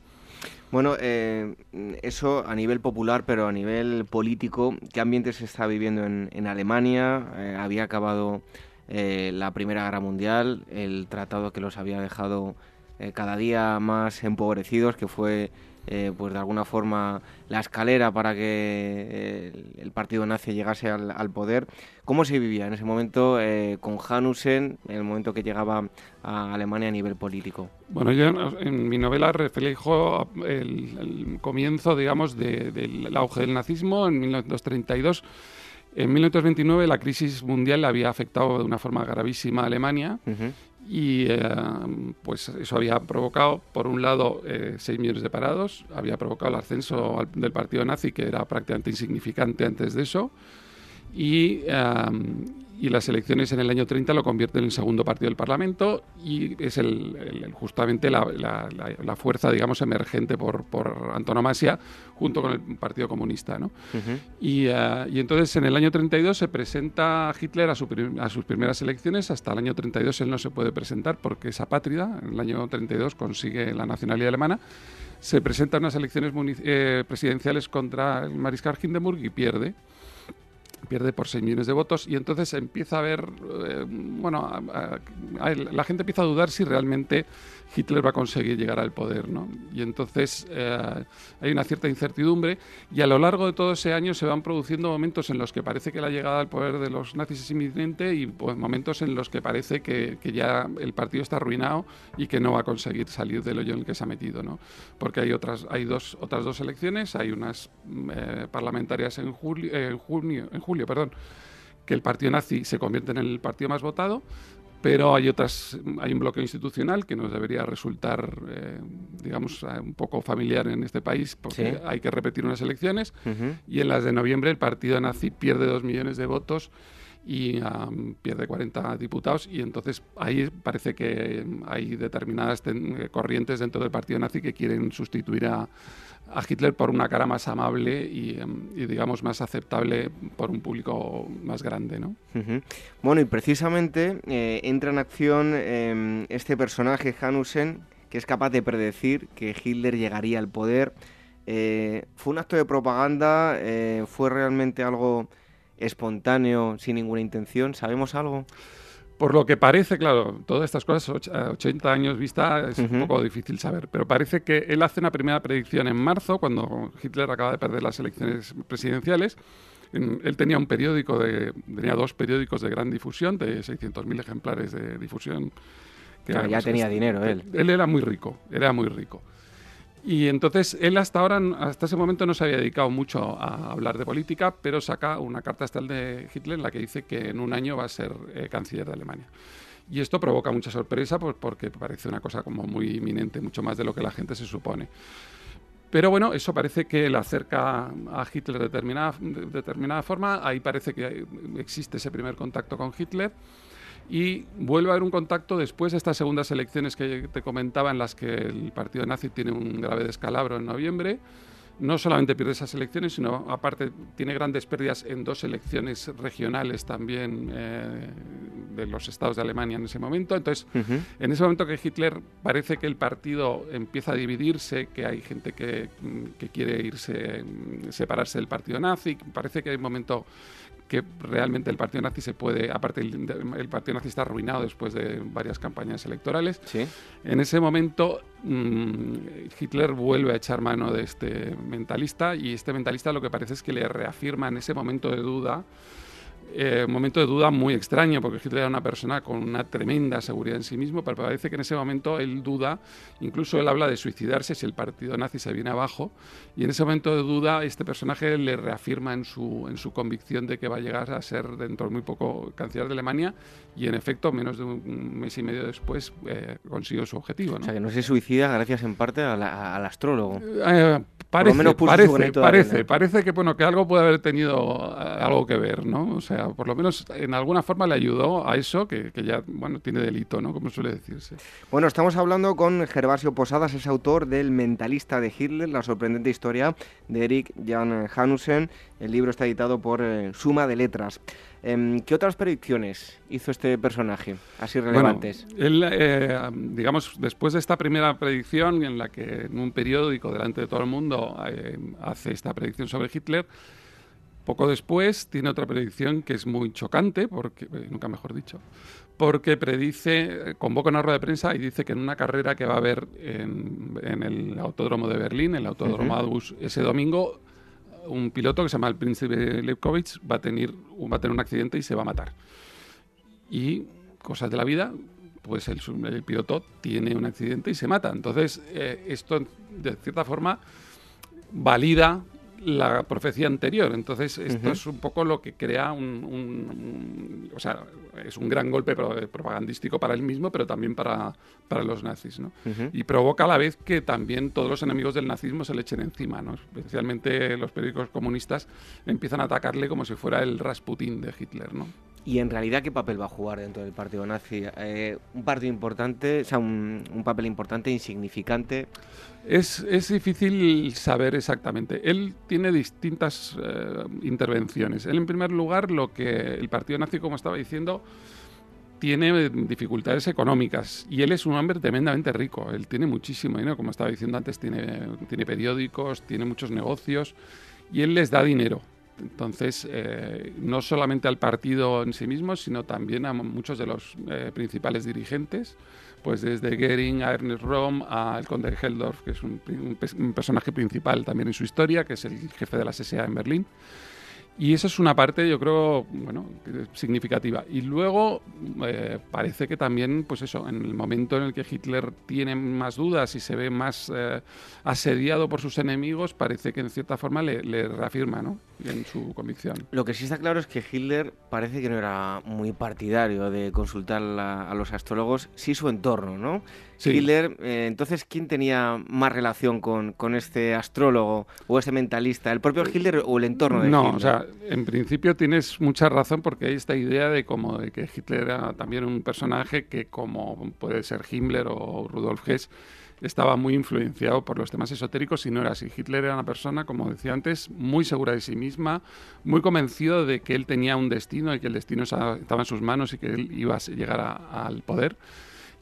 Bueno, eh, eso a nivel popular, pero a nivel político, ¿qué ambiente se está viviendo en, en Alemania? Eh, había acabado eh, la Primera Guerra Mundial, el tratado que los había dejado eh, cada día más empobrecidos, que fue, eh, pues de alguna forma, la escalera para que eh, el partido nazi llegase al, al poder. ¿Cómo se vivía en ese momento eh, con Hanussen, en el momento que llegaba a Alemania a nivel político? Bueno, yo en mi novela reflejo el, el comienzo, digamos, de, del auge del nazismo en mil novecientos treinta y dos. En mil novecientos veintinueve la crisis mundial había afectado de una forma gravísima a Alemania. Uh-huh. Y eh, pues eso había provocado, por un lado, eh, seis millones de parados, había provocado el ascenso al, del partido nazi, que era prácticamente insignificante antes de eso, y, eh, y las elecciones en el año treinta lo convierten en el segundo partido del Parlamento, y es el, el, justamente la, la, la, la fuerza, digamos, emergente por, por antonomasia, junto con el Partido Comunista, ¿no? Uh-huh. Y, uh, y entonces en el año treinta y dos se presenta Hitler a, su prim- a sus primeras elecciones. Hasta el año treinta y dos él no se puede presentar porque es apátrida. En el año treinta y dos consigue la nacionalidad alemana. Se presentan unas elecciones munic- eh, presidenciales contra el mariscal Hindenburg y pierde. Pierde por seis millones de votos, y entonces empieza a haber, eh, bueno, a, a, a, la gente empieza a dudar si realmente Hitler va a conseguir llegar al poder, ¿no? Y entonces eh, hay una cierta incertidumbre, y a lo largo de todo ese año se van produciendo momentos en los que parece que la llegada al poder de los nazis es inminente, y pues, momentos en los que parece que, que ya el partido está arruinado y que no va a conseguir salir del hoyo en el que se ha metido, ¿no? Porque hay otras, hay dos, otras dos elecciones, hay unas eh, parlamentarias en julio, eh, en junio, en julio, perdón, que el partido nazi se convierte en el partido más votado, pero hay otras, hay un bloqueo institucional que nos debería resultar, eh, digamos, un poco familiar en este país, porque ¿sí? hay que repetir unas elecciones, uh-huh. y en las de noviembre el partido nazi pierde dos millones de votos y um, pierde cuarenta diputados, y entonces ahí parece que hay determinadas ten- corrientes dentro del partido nazi que quieren sustituir a, a Hitler por una cara más amable y, um, y, digamos, más aceptable por un público más grande, ¿no? Uh-huh. Bueno, y precisamente eh, entra en acción eh, este personaje, Hanussen, que es capaz de predecir que Hitler llegaría al poder. Eh, ¿Fue un acto de propaganda? Eh, ¿Fue realmente algo espontáneo, sin ninguna intención? ¿Sabemos algo? Por lo que parece, claro, todas estas cosas a ochenta años vista es uh-huh. un poco difícil saber, pero parece que él hace una primera predicción en marzo, cuando Hitler acaba de perder las elecciones presidenciales. En, él tenía un periódico, de, tenía dos periódicos de gran difusión, de seiscientos mil ejemplares de difusión. Que claro, ya tenía dinero él. Él era muy rico, era muy rico. Y entonces él hasta ahora, hasta ese momento, no se había dedicado mucho a hablar de política, pero saca una carta astral de Hitler en la que dice que en un año va a ser eh, canciller de Alemania. Y esto provoca mucha sorpresa, pues, porque parece una cosa como muy inminente, mucho más de lo que la gente se supone. Pero bueno, eso parece que le acerca a Hitler de determinada, de determinada forma. Ahí parece que existe ese primer contacto con Hitler. Y vuelve a haber un contacto después de estas segundas elecciones que te comentaba, en las que el partido nazi tiene un grave descalabro en noviembre. No solamente pierde esas elecciones, sino aparte tiene grandes pérdidas en dos elecciones regionales también eh, de los estados de Alemania en ese momento. Entonces, uh-huh. en ese momento que Hitler, parece que el partido empieza a dividirse, que hay gente que, que quiere irse, separarse del partido nazi, parece que hay un momento que realmente el partido nazi se puede, aparte el, el partido nazi está arruinado después de varias campañas electorales. ¿Sí? En ese momento mmm, Hitler vuelve a echar mano de este mentalista, y este mentalista lo que parece es que le reafirma en ese momento de duda, Eh, momento de duda muy extraño, porque Hitler era una persona con una tremenda seguridad en sí mismo, pero parece que en ese momento él duda, incluso él habla de suicidarse si el partido nazi se viene abajo, y en ese momento de duda este personaje le reafirma en su, en su convicción de que va a llegar a ser dentro de muy poco canciller de Alemania, y en efecto, menos de un mes y medio después eh, consiguió su objetivo, ¿no? O sea, que no se suicida gracias en parte a la, al astrólogo. Eh, Parece, menos parece, parece, parece que, bueno, que algo puede haber tenido algo que ver, ¿no? O sea, por lo menos en alguna forma le ayudó a eso, que, que ya, bueno, tiene delito, ¿no? Como suele decirse. Bueno, estamos hablando con Gervasio Posadas, es autor del Mentalista de Hitler, la sorprendente historia de Erik Jan Hanussen. El libro está editado por eh, Suma de Letras. ¿Qué otras predicciones hizo este personaje, así relevantes? Bueno, él, eh, digamos, después de esta primera predicción, en la que en un periódico delante de todo el mundo eh, hace esta predicción sobre Hitler, poco después tiene otra predicción que es muy chocante, porque eh, nunca mejor dicho, porque predice, convoca una rueda de prensa y dice que en una carrera que va a haber en, en el autódromo de Berlín, en el autódromo uh-huh. Adbus, ese domingo, un piloto que se llama el príncipe Lefkowitz va a tener va a tener un accidente y se va a matar. Y cosas de la vida, pues el, el piloto tiene un accidente y se mata. Entonces, eh, esto, de cierta forma, valida la profecía anterior. Entonces, esto uh-huh. es un poco lo que crea un, un, un... O sea, es un gran golpe propagandístico para él mismo, pero también para, para los nazis, ¿no? Uh-huh. Y provoca a la vez que también todos los enemigos del nazismo se le echen encima, ¿no? Especialmente los periódicos comunistas empiezan a atacarle como si fuera el Rasputín de Hitler, ¿no? ¿Y en realidad qué papel va a jugar dentro del partido nazi? Eh, ¿Un partido importante? O sea, un, un papel importante, insignificante. Es, es difícil saber exactamente. Él tiene distintas eh, intervenciones. Él, en primer lugar, lo que el partido nazi, como estaba diciendo, tiene dificultades económicas, y él es un hombre tremendamente rico. Él tiene muchísimo dinero, como estaba diciendo antes, tiene, tiene periódicos, tiene muchos negocios, y él les da dinero. Entonces, eh, no solamente al partido en sí mismo, sino también a muchos de los eh, principales dirigentes, pues desde Goering a Ernest Röhm, al conde de Helldorf, que es un, un, un personaje principal también en su historia, que es el jefe de la S S A en Berlín. Y eso es una parte, yo creo, bueno, significativa. Y luego eh, parece que también, pues eso, en el momento en el que Hitler tiene más dudas y se ve más eh, asediado por sus enemigos, parece que en cierta forma le, le reafirma, ¿no?, en su convicción. Lo que sí está claro es que Hitler parece que no era muy partidario de consultar la, a los astrólogos, sí su entorno, ¿no? Sí. Hitler, eh, entonces, ¿quién tenía más relación con, con este astrólogo o este mentalista? ¿El propio Hitler o el entorno de no, Hitler? No, o sea, en principio tienes mucha razón, porque hay esta idea de como de que Hitler era también un personaje que, como puede ser Himmler o Rudolf Hess, estaba muy influenciado por los temas esotéricos, y no era así. Hitler era una persona, como decía antes, muy segura de sí misma, muy convencido de que él tenía un destino y que el destino estaba en sus manos y que él iba a llegar a, al poder.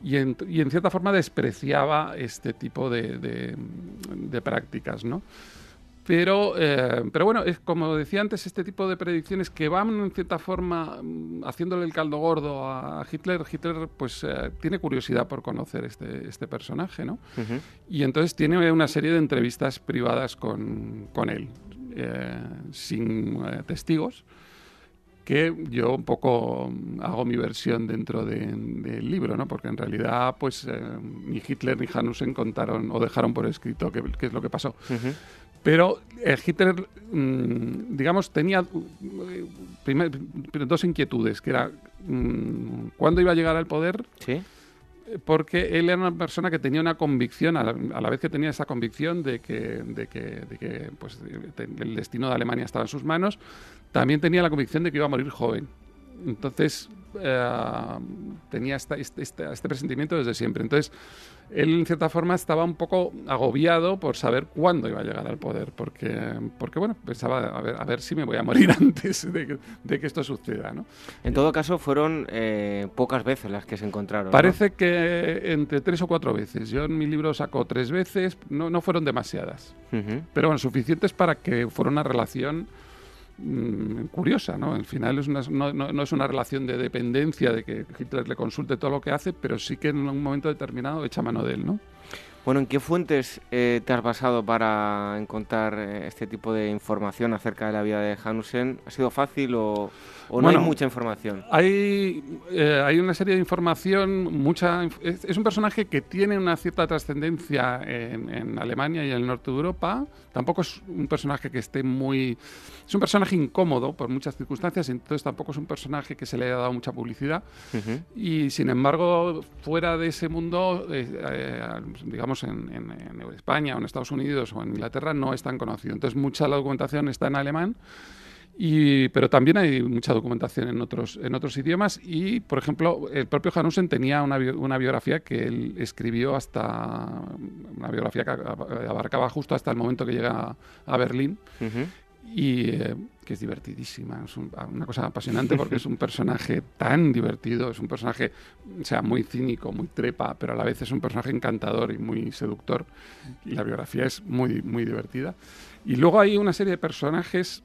Y en, y en cierta forma despreciaba este tipo de, de, de prácticas, ¿no? Pero, eh, pero bueno, es, como decía antes, este tipo de predicciones que van en cierta forma haciéndole el caldo gordo a Hitler, Hitler pues eh, tiene curiosidad por conocer este, este personaje, ¿no? Uh-huh. Y entonces tiene una serie de entrevistas privadas con, con él, eh, sin eh, testigos, que yo un poco hago mi versión dentro del de, de libro, ¿no? Porque en realidad, pues, eh, ni Hitler ni Hanussen contaron o dejaron por escrito qué, qué es lo que pasó. Uh-huh. Pero eh, Hitler, mmm, digamos, tenía primer, dos inquietudes, que era mmm, cuándo iba a llegar al poder. Sí. Porque él era una persona que tenía una convicción, a la, a la vez que tenía esa convicción de que, de que, de que pues, de, de, el destino de Alemania estaba en sus manos, también tenía la convicción de que iba a morir joven. Entonces, eh, tenía esta, este, este, este presentimiento desde siempre. Entonces, él, en cierta forma, estaba un poco agobiado por saber cuándo iba a llegar al poder, porque, porque bueno, pensaba, a ver, a ver si me voy a morir antes de que, de que esto suceda, ¿no? En todo caso, fueron eh, pocas veces las que se encontraron. Parece, ¿no?, que entre tres o cuatro veces. Yo en mi libro saco tres veces, no, no fueron demasiadas, uh-huh. pero bueno, suficientes para que fuera una relación mmm, curiosa, ¿no? Al final es una, no, no, no es una relación de dependencia de que Hitler le consulte todo lo que hace, pero sí que en un momento determinado echa mano de él, ¿no? Bueno, ¿en qué fuentes eh, te has basado para encontrar eh, este tipo de información acerca de la vida de Hanussen? ¿Ha sido fácil o, o no bueno, hay mucha información? Hay, eh, hay una serie de información, mucha es, es un personaje que tiene una cierta trascendencia en, en Alemania y en el norte de Europa. Tampoco es un personaje que esté muy... Es un personaje incómodo por muchas circunstancias, entonces tampoco es un personaje que se le haya dado mucha publicidad. Uh-huh. Y, sin embargo, fuera de ese mundo, eh, eh, digamos, En, en, en España o en Estados Unidos o en Inglaterra no es tan conocido. Entonces mucha la documentación está en alemán, y, pero también hay mucha documentación en otros, en otros idiomas, y, por ejemplo, el propio Hanussen tenía una, bi- una biografía que él escribió hasta... una biografía que abarcaba justo hasta el momento que llega a, a Berlín. Uh-huh. Y eh, que es divertidísima, es un, una cosa apasionante porque es un personaje tan divertido, es un personaje, o sea, muy cínico, muy trepa, pero a la vez es un personaje encantador y muy seductor, y la biografía es muy, muy divertida. Y luego hay una serie de personajes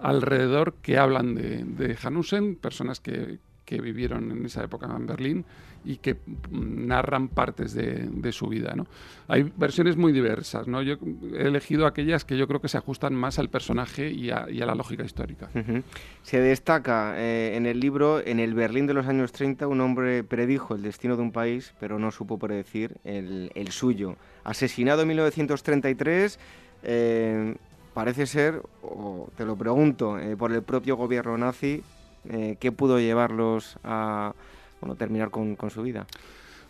alrededor que hablan de, de Hanussen, personas que, que vivieron en esa época en Berlín y que narran partes de, de su vida, ¿no? Hay versiones muy diversas, ¿no? Yo he elegido aquellas que yo creo que se ajustan más al personaje y a, y a la lógica histórica. Uh-huh. Se destaca eh, en el libro, en el Berlín de los años treinta, un hombre predijo el destino de un país, pero no supo predecir el, el suyo. Asesinado en mil novecientos treinta y tres, eh, parece ser, o te lo pregunto, eh, por el propio gobierno nazi, eh, ¿qué pudo llevarlos a... bueno, terminar con, con su vida?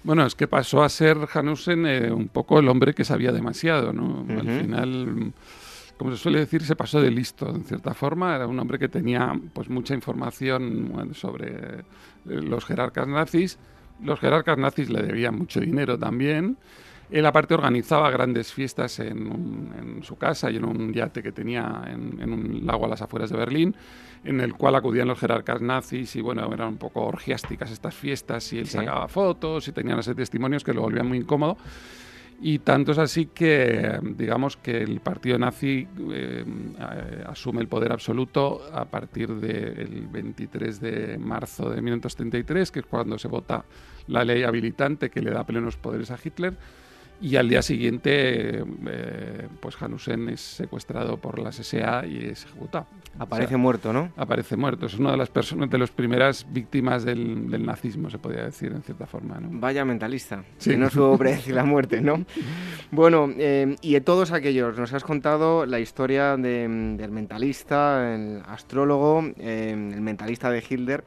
Bueno, es que pasó a ser Hanussen eh, un poco el hombre que sabía demasiado, ¿no? Uh-huh. Al final, como se suele decir, se pasó de listo, en cierta forma. Era un hombre que tenía pues mucha información bueno, sobre eh, los jerarcas nazis. Los jerarcas nazis le debían mucho dinero también. Él, aparte, organizaba grandes fiestas en, un, en su casa y en un yate que tenía en, en un lago a las afueras de Berlín, en el cual acudían los jerarcas nazis, y bueno, eran un poco orgiásticas estas fiestas, y él sí. sacaba fotos y tenía una serie de testimonios que lo volvían muy incómodo. Y tanto es así que, digamos, que el partido nazi eh, asume el poder absoluto a partir del veintitrés de marzo de mil novecientos treinta y tres, que es cuando se vota la ley habilitante que le da plenos poderes a Hitler. Y al día siguiente, eh, pues Hanussen es secuestrado por las ese a y es ejecutado. Aparece o sea, muerto, ¿no? Aparece muerto. Es una de las personas, de las primeras víctimas del, del nazismo, se podría decir, en cierta forma, ¿no? Vaya mentalista, sí. que no supo predecir la muerte, ¿no? Bueno, eh, y de todos aquellos, nos has contado la historia de, del mentalista, el astrólogo, eh, el mentalista de Hitler.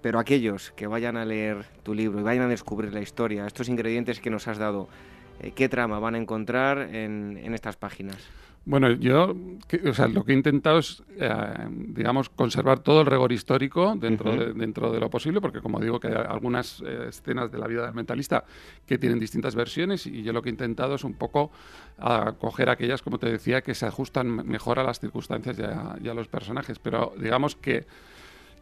Pero aquellos que vayan a leer tu libro y vayan a descubrir la historia, estos ingredientes que nos has dado, ¿qué trama van a encontrar en, en estas páginas? Bueno, yo que, o sea, lo que he intentado es, eh, digamos, conservar todo el rigor histórico dentro, uh-huh. de, dentro de lo posible, porque, como digo, que hay algunas eh, escenas de la vida del mentalista que tienen distintas versiones, y yo lo que he intentado es un poco acoger aquellas, como te decía, que se ajustan mejor a las circunstancias y a, y a los personajes. Pero digamos que,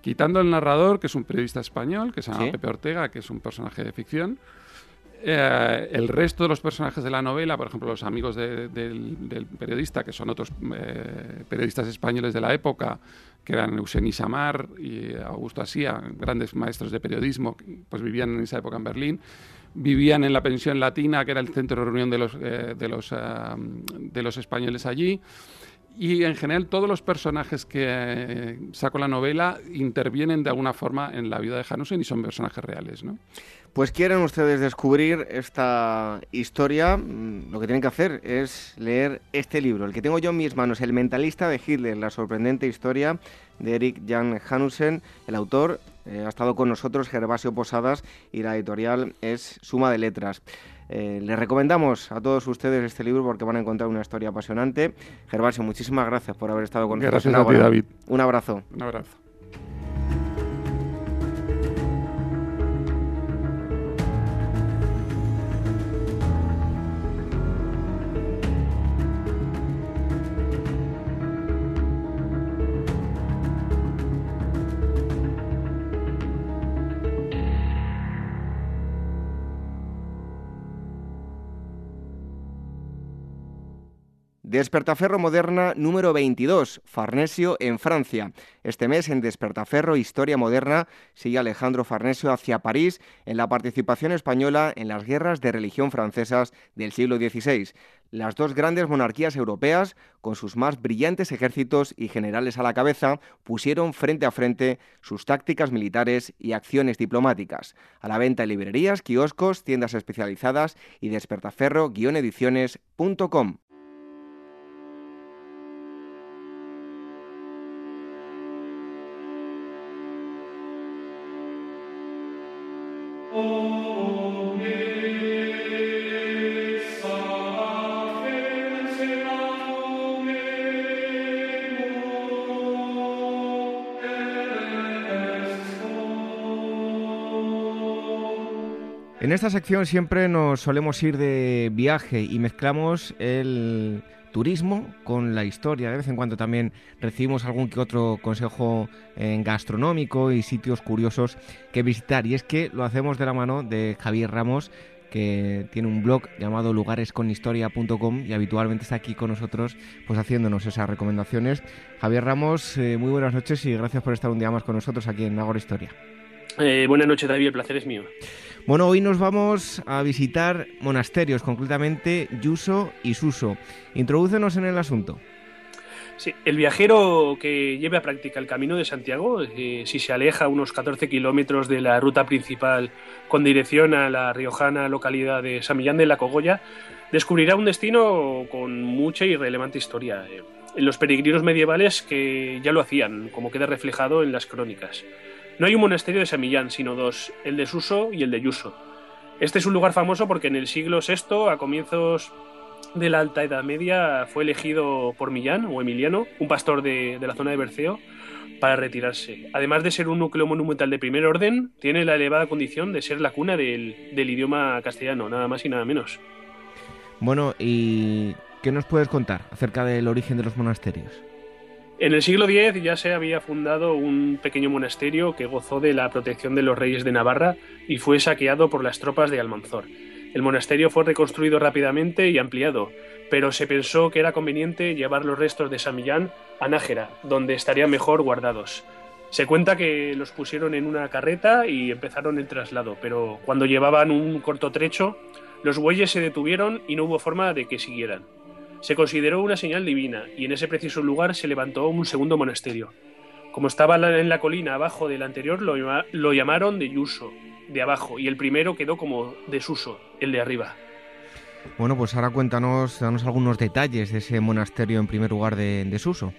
quitando el narrador, que es un periodista español, que se llama ¿Sí? Pepe Ortega, que es un personaje de ficción, Eh, el resto de los personajes de la novela, por ejemplo, los amigos de, de, del, del periodista, que son otros eh, periodistas españoles de la época, que eran Eugeni Samar y Augusto Asía, grandes maestros de periodismo, pues vivían en esa época en Berlín. Vivían en la pensión latina, que era el centro de reunión de los, eh, de los, eh, de los españoles allí. Y, en general, todos los personajes que eh, saco la novela intervienen de alguna forma en la vida de Hanussen y son personajes reales, ¿no? Pues quieren ustedes descubrir esta historia, lo que tienen que hacer es leer este libro, el que tengo yo en mis manos, El mentalista de Hitler, la sorprendente historia de Erik Jan Hanussen. El autor eh, ha estado con nosotros, Gervasio Posadas, y la editorial es Suma de Letras. Eh, les recomendamos a todos ustedes este libro porque van a encontrar una historia apasionante. Gervasio, muchísimas gracias por haber estado con nosotros. Gracias a ti, David. Un abrazo. Un abrazo. Despertaferro Moderna número veintidós, Farnesio en Francia. Este mes en Despertaferro Historia Moderna sigue Alejandro Farnesio hacia París en la participación española en las guerras de religión francesas del siglo dieciséis. Las dos grandes monarquías europeas, con sus más brillantes ejércitos y generales a la cabeza, pusieron frente a frente sus tácticas militares y acciones diplomáticas. A la venta en librerías, kioscos, tiendas especializadas y despertaferro guion ediciones punto com. En esta sección siempre nos solemos ir de viaje y mezclamos el turismo con la historia. De vez en cuando también recibimos algún que otro consejo eh, gastronómico y sitios curiosos que visitar. Y es que lo hacemos de la mano de Javier Ramos, que tiene un blog llamado lugares con historia punto com y habitualmente está aquí con nosotros pues haciéndonos esas recomendaciones. Javier Ramos, eh, muy buenas noches y gracias por estar un día más con nosotros aquí en Agora Historia. Eh, buenas noches, David, el placer es mío. Bueno, hoy nos vamos a visitar monasterios, concretamente Yuso y Suso. Introdúcenos en el asunto. Sí, el viajero que lleve a práctica el Camino de Santiago, eh, si se aleja unos catorce kilómetros de la ruta principal con dirección a la riojana localidad de San Millán de la Cogolla, descubrirá un destino con mucha y relevante historia. Eh, los peregrinos medievales que ya lo hacían, como queda reflejado en las crónicas. No hay un monasterio de San Millán, sino dos, el de Suso y el de Yuso. Este es un lugar famoso porque en el siglo sexto, a comienzos de la Alta Edad Media, fue elegido por Millán, o Emiliano, un pastor de, de la zona de Berceo, para retirarse. Además de ser un núcleo monumental de primer orden, tiene la elevada condición de ser la cuna del, del idioma castellano, nada más y nada menos. Bueno, ¿y qué nos puedes contar acerca del origen de los monasterios? En el siglo diez ya se había fundado un pequeño monasterio que gozó de la protección de los reyes de Navarra y fue saqueado por las tropas de Almanzor. El monasterio fue reconstruido rápidamente y ampliado, pero se pensó que era conveniente llevar los restos de San Millán a Nájera, donde estarían mejor guardados. Se cuenta que los pusieron en una carreta y empezaron el traslado, pero cuando llevaban un corto trecho, los bueyes se detuvieron y no hubo forma de que siguieran. Se consideró una señal divina y en ese preciso lugar se levantó un segundo monasterio. Como estaba en la colina abajo del anterior, lo, llama, lo llamaron de Yuso, de abajo, y el primero quedó como de Suso, el de arriba. Bueno, pues ahora cuéntanos, danos algunos detalles de ese monasterio en primer lugar de, de Suso.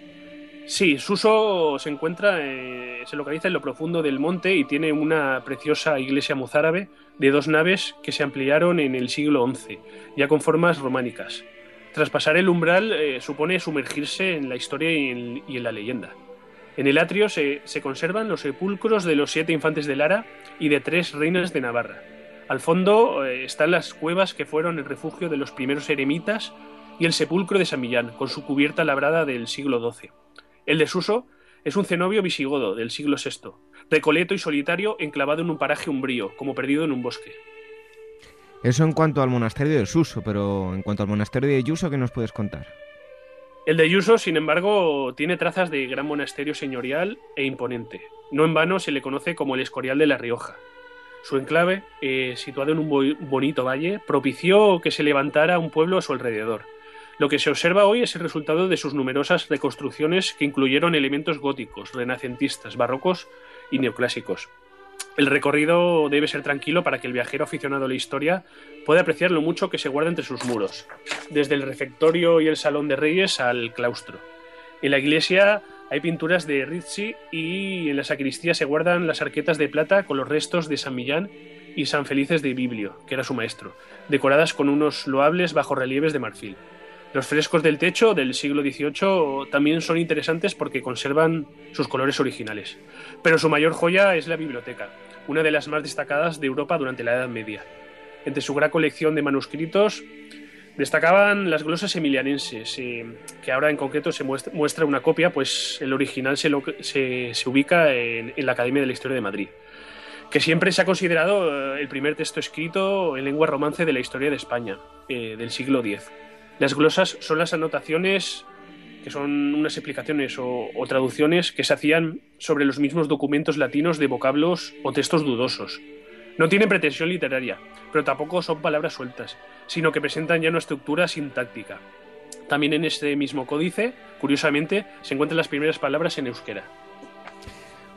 Sí, Suso se encuentra, eh, se localiza en lo profundo del monte y tiene una preciosa iglesia mozárabe de dos naves que se ampliaron en el siglo once, ya con formas románicas. Traspasar el umbral eh, supone sumergirse en la historia y en, y en la leyenda. En el atrio se, se conservan los sepulcros de los siete infantes de Lara y de tres reinas de Navarra. Al fondo eh, están las cuevas que fueron el refugio de los primeros eremitas y el sepulcro de San Millán, con su cubierta labrada del siglo doce. El de Suso es un cenobio visigodo del siglo sexto, recoleto y solitario, enclavado en un paraje umbrío, como perdido en un bosque. Eso en cuanto al monasterio de Suso, pero en cuanto al monasterio de Yuso, ¿qué nos puedes contar? El de Yuso, sin embargo, tiene trazas de gran monasterio señorial e imponente. No en vano se le conoce como el Escorial de La Rioja. Su enclave, eh, situado en un bo- bonito valle, propició que se levantara un pueblo a su alrededor. Lo que se observa hoy es el resultado de sus numerosas reconstrucciones que incluyeron elementos góticos, renacentistas, barrocos y neoclásicos. El recorrido debe ser tranquilo para que el viajero aficionado a la historia pueda apreciar lo mucho que se guarda entre sus muros, desde el refectorio y el Salón de Reyes al claustro. En la iglesia hay pinturas de Rizzi y en la sacristía se guardan las arquetas de plata con los restos de San Millán y San Felices de Biblio, que era su maestro, decoradas con unos loables bajorrelieves de marfil. Los frescos del techo del siglo dieciocho también son interesantes porque conservan sus colores originales. Pero su mayor joya es la biblioteca, una de las más destacadas de Europa durante la Edad Media. Entre su gran colección de manuscritos destacaban las glosas emilianenses, eh, que ahora en concreto se muestra, muestra una copia, pues el original se, lo, se, se ubica en, en la Academia de la Historia de Madrid, que siempre se ha considerado el primer texto escrito en lengua romance de la historia de España, eh, del siglo diez. Las glosas son las anotaciones, que son unas explicaciones o, o traducciones que se hacían sobre los mismos documentos latinos de vocablos o textos dudosos. No tienen pretensión literaria, pero tampoco son palabras sueltas, sino que presentan ya una estructura sintáctica. También en este mismo códice, curiosamente, se encuentran las primeras palabras en euskera.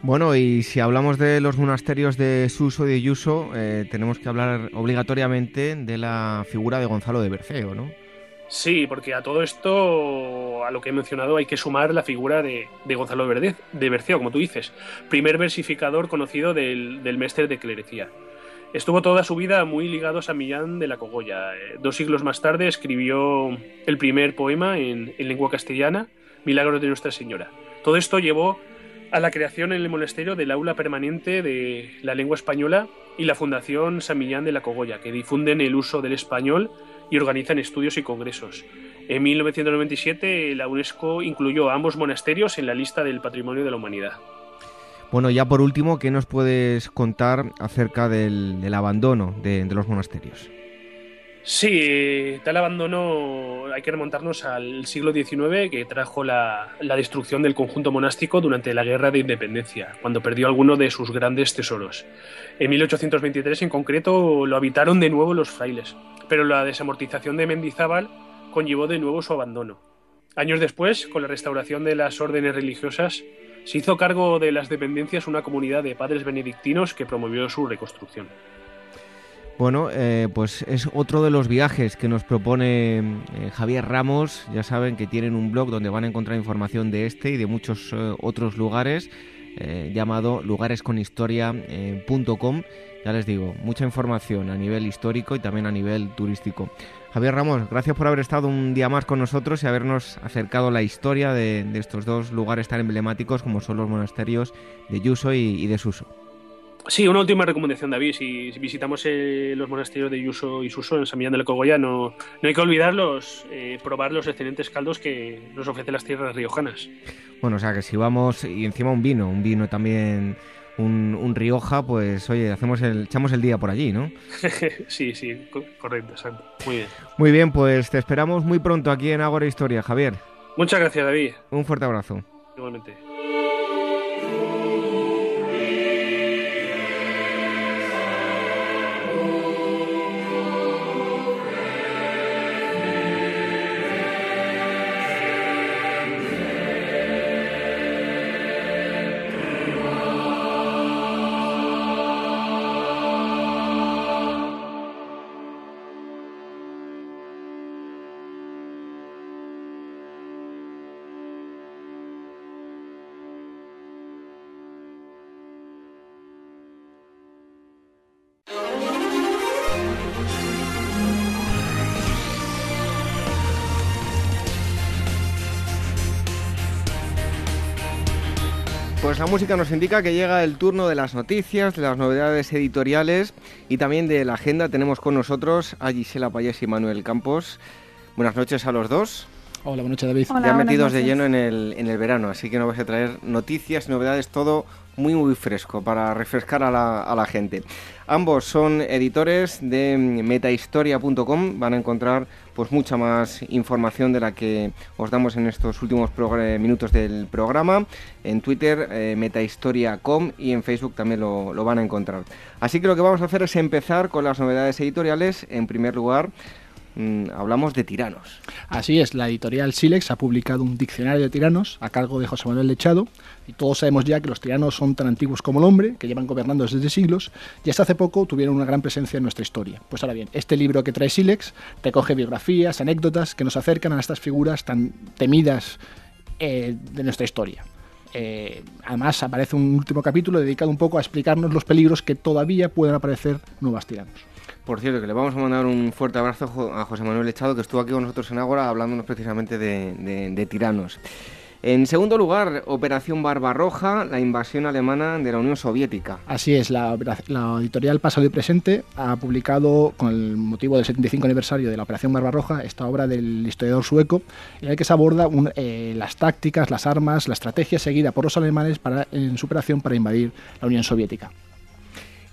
Bueno, y si hablamos de los monasterios de Suso y de Yuso, eh, tenemos que hablar obligatoriamente de la figura de Gonzalo de Berceo, ¿no? Sí, porque a todo esto, a lo que he mencionado, hay que sumar la figura de, de Gonzalo de Berceo, como tú dices, primer versificador conocido del, del Mestre de Clerecía. Estuvo toda su vida muy ligado a San Millán de la Cogolla. Dos siglos más tarde escribió el primer poema en, en lengua castellana, Milagros de Nuestra Señora. Todo esto llevó a la creación en el monasterio del aula permanente de la lengua española y la Fundación San Millán de la Cogolla, que difunden el uso del español y organizan estudios y congresos. En mil novecientos noventa y siete, la UNESCO incluyó a ambos monasterios en la lista del Patrimonio de la Humanidad. Bueno, ya por último, ¿qué nos puedes contar acerca del, del abandono de, de los monasterios? Sí, tal abandono hay que remontarnos al siglo diecinueve, que trajo la, la destrucción del conjunto monástico durante la Guerra de Independencia, cuando perdió alguno de sus grandes tesoros. En mil ochocientos veintitrés, en concreto, lo habitaron de nuevo los frailes, pero la desamortización de Mendizábal conllevó de nuevo su abandono. Años después, con la restauración de las órdenes religiosas, se hizo cargo de las dependencias una comunidad de padres benedictinos que promovió su reconstrucción. Bueno, eh, pues es otro de los viajes que nos propone eh, Javier Ramos. Ya saben que tienen un blog donde van a encontrar información de este y de muchos eh, otros lugares, eh, llamado lugares con historia punto com. Ya les digo, mucha información a nivel histórico y también a nivel turístico. Javier Ramos, gracias por haber estado un día más con nosotros y habernos acercado a la historia de, de estos dos lugares tan emblemáticos como son los monasterios de Yuso y, y de Suso. Sí, una última recomendación, David. Si visitamos eh, los monasterios de Yuso y Suso en San Millán de la Cogolla, no, no hay que olvidarlos, eh, probar los excelentes caldos que nos ofrecen las tierras riojanas. Bueno, o sea que si vamos, y encima un vino, un vino también, un, un Rioja, pues oye, hacemos el, echamos el día por allí, ¿no? sí, sí, correcto, exacto. Muy bien. Muy bien, pues te esperamos muy pronto aquí en Ágora Historia, Javier. Muchas gracias, David. Un fuerte abrazo. Igualmente. Pues la música nos indica que llega el turno de las noticias, de las novedades editoriales y también de la agenda. Tenemos con nosotros a Gisela Payés y Manuel Campos. Buenas noches a los dos. Hola, buenas noches, David. Hola, ya metidos noches. De lleno en el, en el verano, así que nos vais a traer noticias, novedades, todo muy muy fresco para refrescar a la, a la gente. Ambos son editores de metahistoria punto com, van a encontrar pues mucha más información de la que os damos en estos últimos progr- minutos del programa. En Twitter, eh, metahistoria punto com, y en Facebook también lo, lo van a encontrar. Así que lo que vamos a hacer es empezar con las novedades editoriales. En primer lugar, Mm, hablamos de tiranos. Así es, la editorial Silex ha publicado un diccionario de tiranos a cargo de José Manuel Lechado, y todos sabemos ya que los tiranos son tan antiguos como el hombre, que llevan gobernando desde siglos y hasta hace poco tuvieron una gran presencia en nuestra historia. Pues ahora bien, este libro que trae Silex recoge biografías, anécdotas que nos acercan a estas figuras tan temidas eh, de nuestra historia. Eh, además aparece un último capítulo dedicado un poco a explicarnos los peligros que todavía pueden aparecer nuevos tiranos. Por cierto, que le vamos a mandar un fuerte abrazo a José Manuel Echado, que estuvo aquí con nosotros en Ágora hablándonos precisamente de, de, de tiranos. En segundo lugar, Operación Barbarroja, la invasión alemana de la Unión Soviética. Así es, la, la editorial Pasado y Presente ha publicado, con el motivo del setenta y cinco aniversario de la Operación Barbarroja, esta obra del historiador sueco, en la que se aborda un, eh, las tácticas, las armas, la estrategia seguida por los alemanes para, en su operación para invadir la Unión Soviética.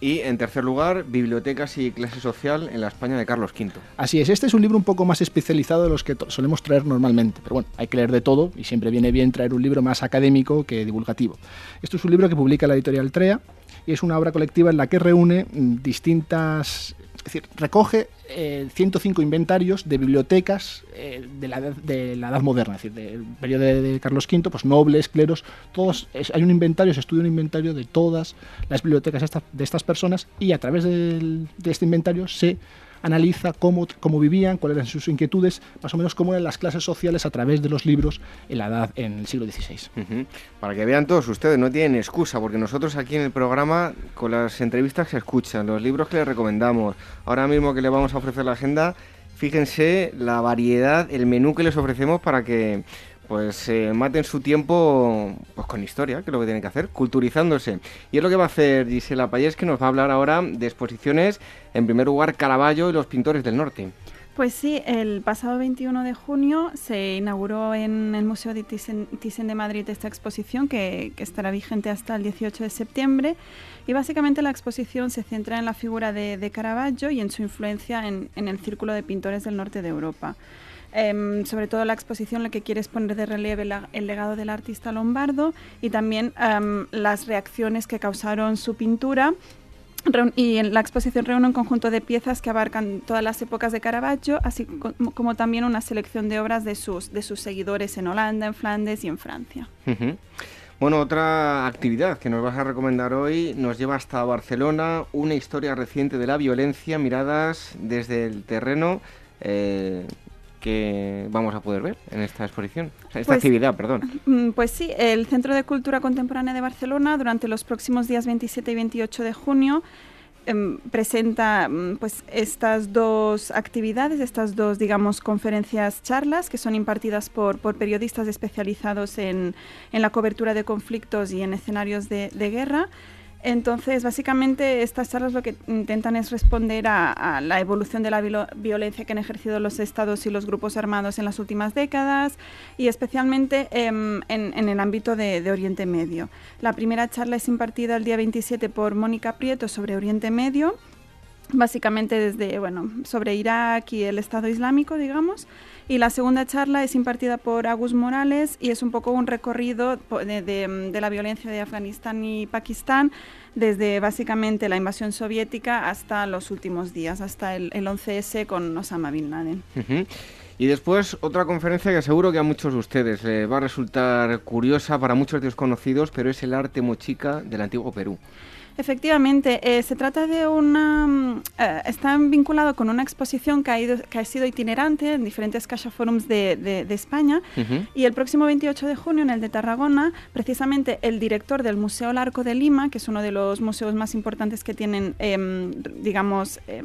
Y, en tercer lugar, Bibliotecas y clase social en la España de Carlos Quinto. Así es, este es un libro un poco más especializado de los que solemos traer normalmente, pero bueno, hay que leer de todo y siempre viene bien traer un libro más académico que divulgativo. Esto es un libro que publica la editorial TREA y es una obra colectiva en la que reúne distintas... Es decir, recoge eh, ciento cinco inventarios de bibliotecas eh, de, la, de la Edad Moderna, es decir, del periodo de, de Carlos Quinto, pues nobles, cleros, todos, es, hay un inventario, se estudia un inventario de todas las bibliotecas esta, de estas personas y a través del, de este inventario se analiza cómo, cómo vivían, cuáles eran sus inquietudes, más o menos cómo eran las clases sociales a través de los libros en la edad, en el siglo dieciséis. Uh-huh. Para que vean todos ustedes, no tienen excusa, porque nosotros aquí en el programa, con las entrevistas que se escuchan, los libros que les recomendamos, ahora mismo que les vamos a ofrecer la agenda, fíjense la variedad, el menú que les ofrecemos para que pues eh, maten su tiempo pues con historia, que es lo que tienen que hacer, culturizándose. Y es lo que va a hacer Gisela Payés, que nos va a hablar ahora de exposiciones, en primer lugar Caravaggio y los pintores del norte. Pues sí, el pasado veintiuno de junio se inauguró en el Museo de Thyssen de Madrid esta exposición, que, que estará vigente hasta el dieciocho de septiembre. Y básicamente la exposición se centra en la figura de, de Caravaggio y en su influencia en, en el círculo de pintores del norte de Europa. Eh, sobre todo la exposición lo que quiere es poner de relieve la, el legado del artista lombardo y también um, las reacciones que causaron su pintura. Y en la exposición reúne un conjunto de piezas que abarcan todas las épocas de Caravaggio, así como, como también una selección de obras de sus, de sus seguidores en Holanda, en Flandes y en Francia. Uh-huh. Bueno, otra actividad que nos vas a recomendar hoy nos lleva hasta Barcelona, una historia reciente de la violencia, miradas desde el terreno... Eh, que vamos a poder ver en esta exposición, esta pues, actividad, perdón. Pues sí, el Centro de Cultura Contemporánea de Barcelona durante los próximos días veintisiete y veintiocho de junio eh, presenta pues estas dos actividades, estas dos, digamos, conferencias, charlas, que son impartidas por, por periodistas especializados en, en la cobertura de conflictos y en escenarios de, de guerra. Entonces, básicamente, estas charlas lo que intentan es responder a, a la evolución de la viol- violencia que han ejercido los estados y los grupos armados en las últimas décadas y especialmente eh, en, en el ámbito de, de Oriente Medio. La primera charla es impartida el día veintisiete por Mónica Prieto sobre Oriente Medio, básicamente desde, bueno, sobre Irak y el Estado Islámico, digamos. Y la segunda charla es impartida por Agus Morales y es un poco un recorrido de, de, de la violencia de Afganistán y Pakistán, desde básicamente la invasión soviética hasta los últimos días, hasta el, el once ese con Osama Bin Laden. Uh-huh. Y después otra conferencia que seguro que a muchos de ustedes eh, va a resultar curiosa, para muchos desconocidos, pero es el arte mochica del antiguo Perú. Efectivamente, eh, se trata de una... Eh, está vinculado con una exposición que ha, ido, que ha sido itinerante en diferentes CaixaForums de, de, de España. Uh-huh. Y el próximo veintiocho de junio, en el de Tarragona, precisamente el director del Museo Larco de Lima, que es uno de los museos más importantes que tienen, eh, digamos... Eh,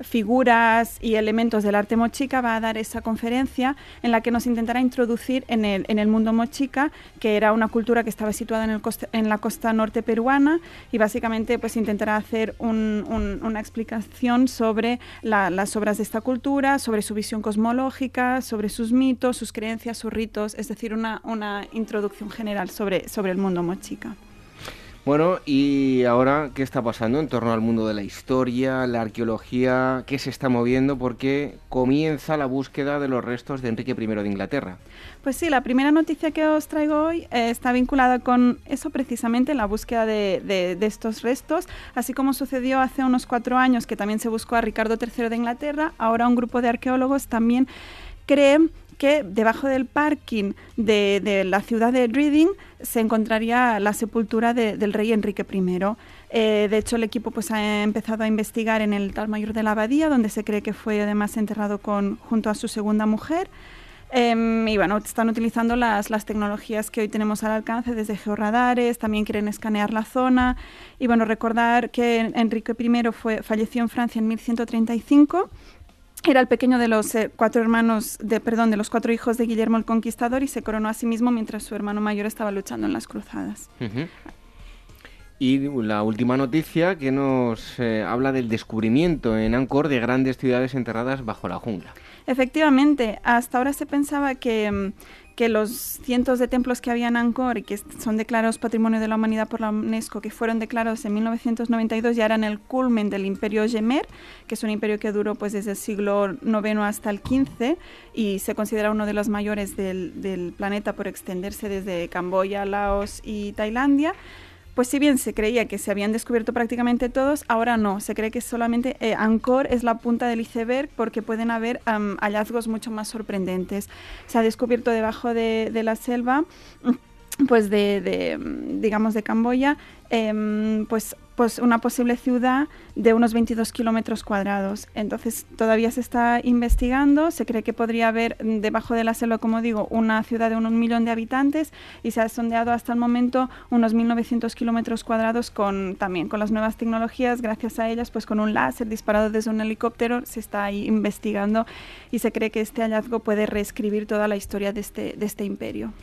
figuras y elementos del arte mochica, va a dar esa conferencia en la que nos intentará introducir en el, en el mundo mochica, que era una cultura que estaba situada en, el costa, en la costa norte peruana, y básicamente pues intentará hacer un, un, una explicación sobre la, las obras de esta cultura, sobre su visión cosmológica, sobre sus mitos, sus creencias, sus ritos, es decir, una, una introducción general sobre, sobre el mundo mochica. Bueno, y ahora, ¿qué está pasando en torno al mundo de la historia, la arqueología? ¿Qué se está moviendo? Porque comienza la búsqueda de los restos de Enrique Primero de Inglaterra. Pues sí, la primera noticia que os traigo hoy eh, está vinculada con eso precisamente, la búsqueda de, de, de estos restos. Así como sucedió hace unos cuatro años que también se buscó a Ricardo Tercero de Inglaterra, ahora un grupo de arqueólogos también cree que debajo del parking de, de la ciudad de Reading se encontraría la sepultura de, del rey Enrique Primero. Eh, de hecho, el equipo pues, ha empezado a investigar en el altar mayor de la abadía, donde se cree que fue además enterrado con, junto a su segunda mujer. Eh, y bueno, están utilizando las, las tecnologías que hoy tenemos al alcance, desde georradares, también quieren escanear la zona. Y bueno, recordar que Enrique Primero fue, falleció en Francia en mil ciento treinta y cinco. Era el pequeño de los eh, cuatro hermanos, de, perdón, de los cuatro hijos de Guillermo el Conquistador, y se coronó a sí mismo mientras su hermano mayor estaba luchando en las cruzadas. Uh-huh. Y la última noticia que nos eh, habla del descubrimiento en Angkor de grandes ciudades enterradas bajo la jungla. Efectivamente, hasta ahora se pensaba que, que los cientos de templos que había en Angkor y que son declarados Patrimonio de la Humanidad por la UNESCO, que fueron declarados en mil novecientos noventa y dos, ya eran el culmen del imperio Jemer, que es un imperio que duró pues desde el siglo noveno hasta el quince y se considera uno de los mayores del, del planeta por extenderse desde Camboya, Laos y Tailandia. Pues si bien se creía que se habían descubierto prácticamente todos, ahora no. Se cree que solamente eh, Angkor es la punta del iceberg porque pueden haber um, hallazgos mucho más sorprendentes. Se ha descubierto debajo de, de la selva, pues de, de digamos de Camboya, eh, pues, pues una posible ciudad de unos veintidós kilómetros cuadrados. Entonces todavía se está investigando, se cree que podría haber debajo de la selva, como digo, una ciudad de un, un millón de habitantes, y se ha sondeado hasta el momento unos mil novecientos kilómetros cuadrados con, también con las nuevas tecnologías, gracias a ellas, pues con un láser disparado desde un helicóptero, se está ahí investigando y se cree que este hallazgo puede reescribir toda la historia de este, de este imperio.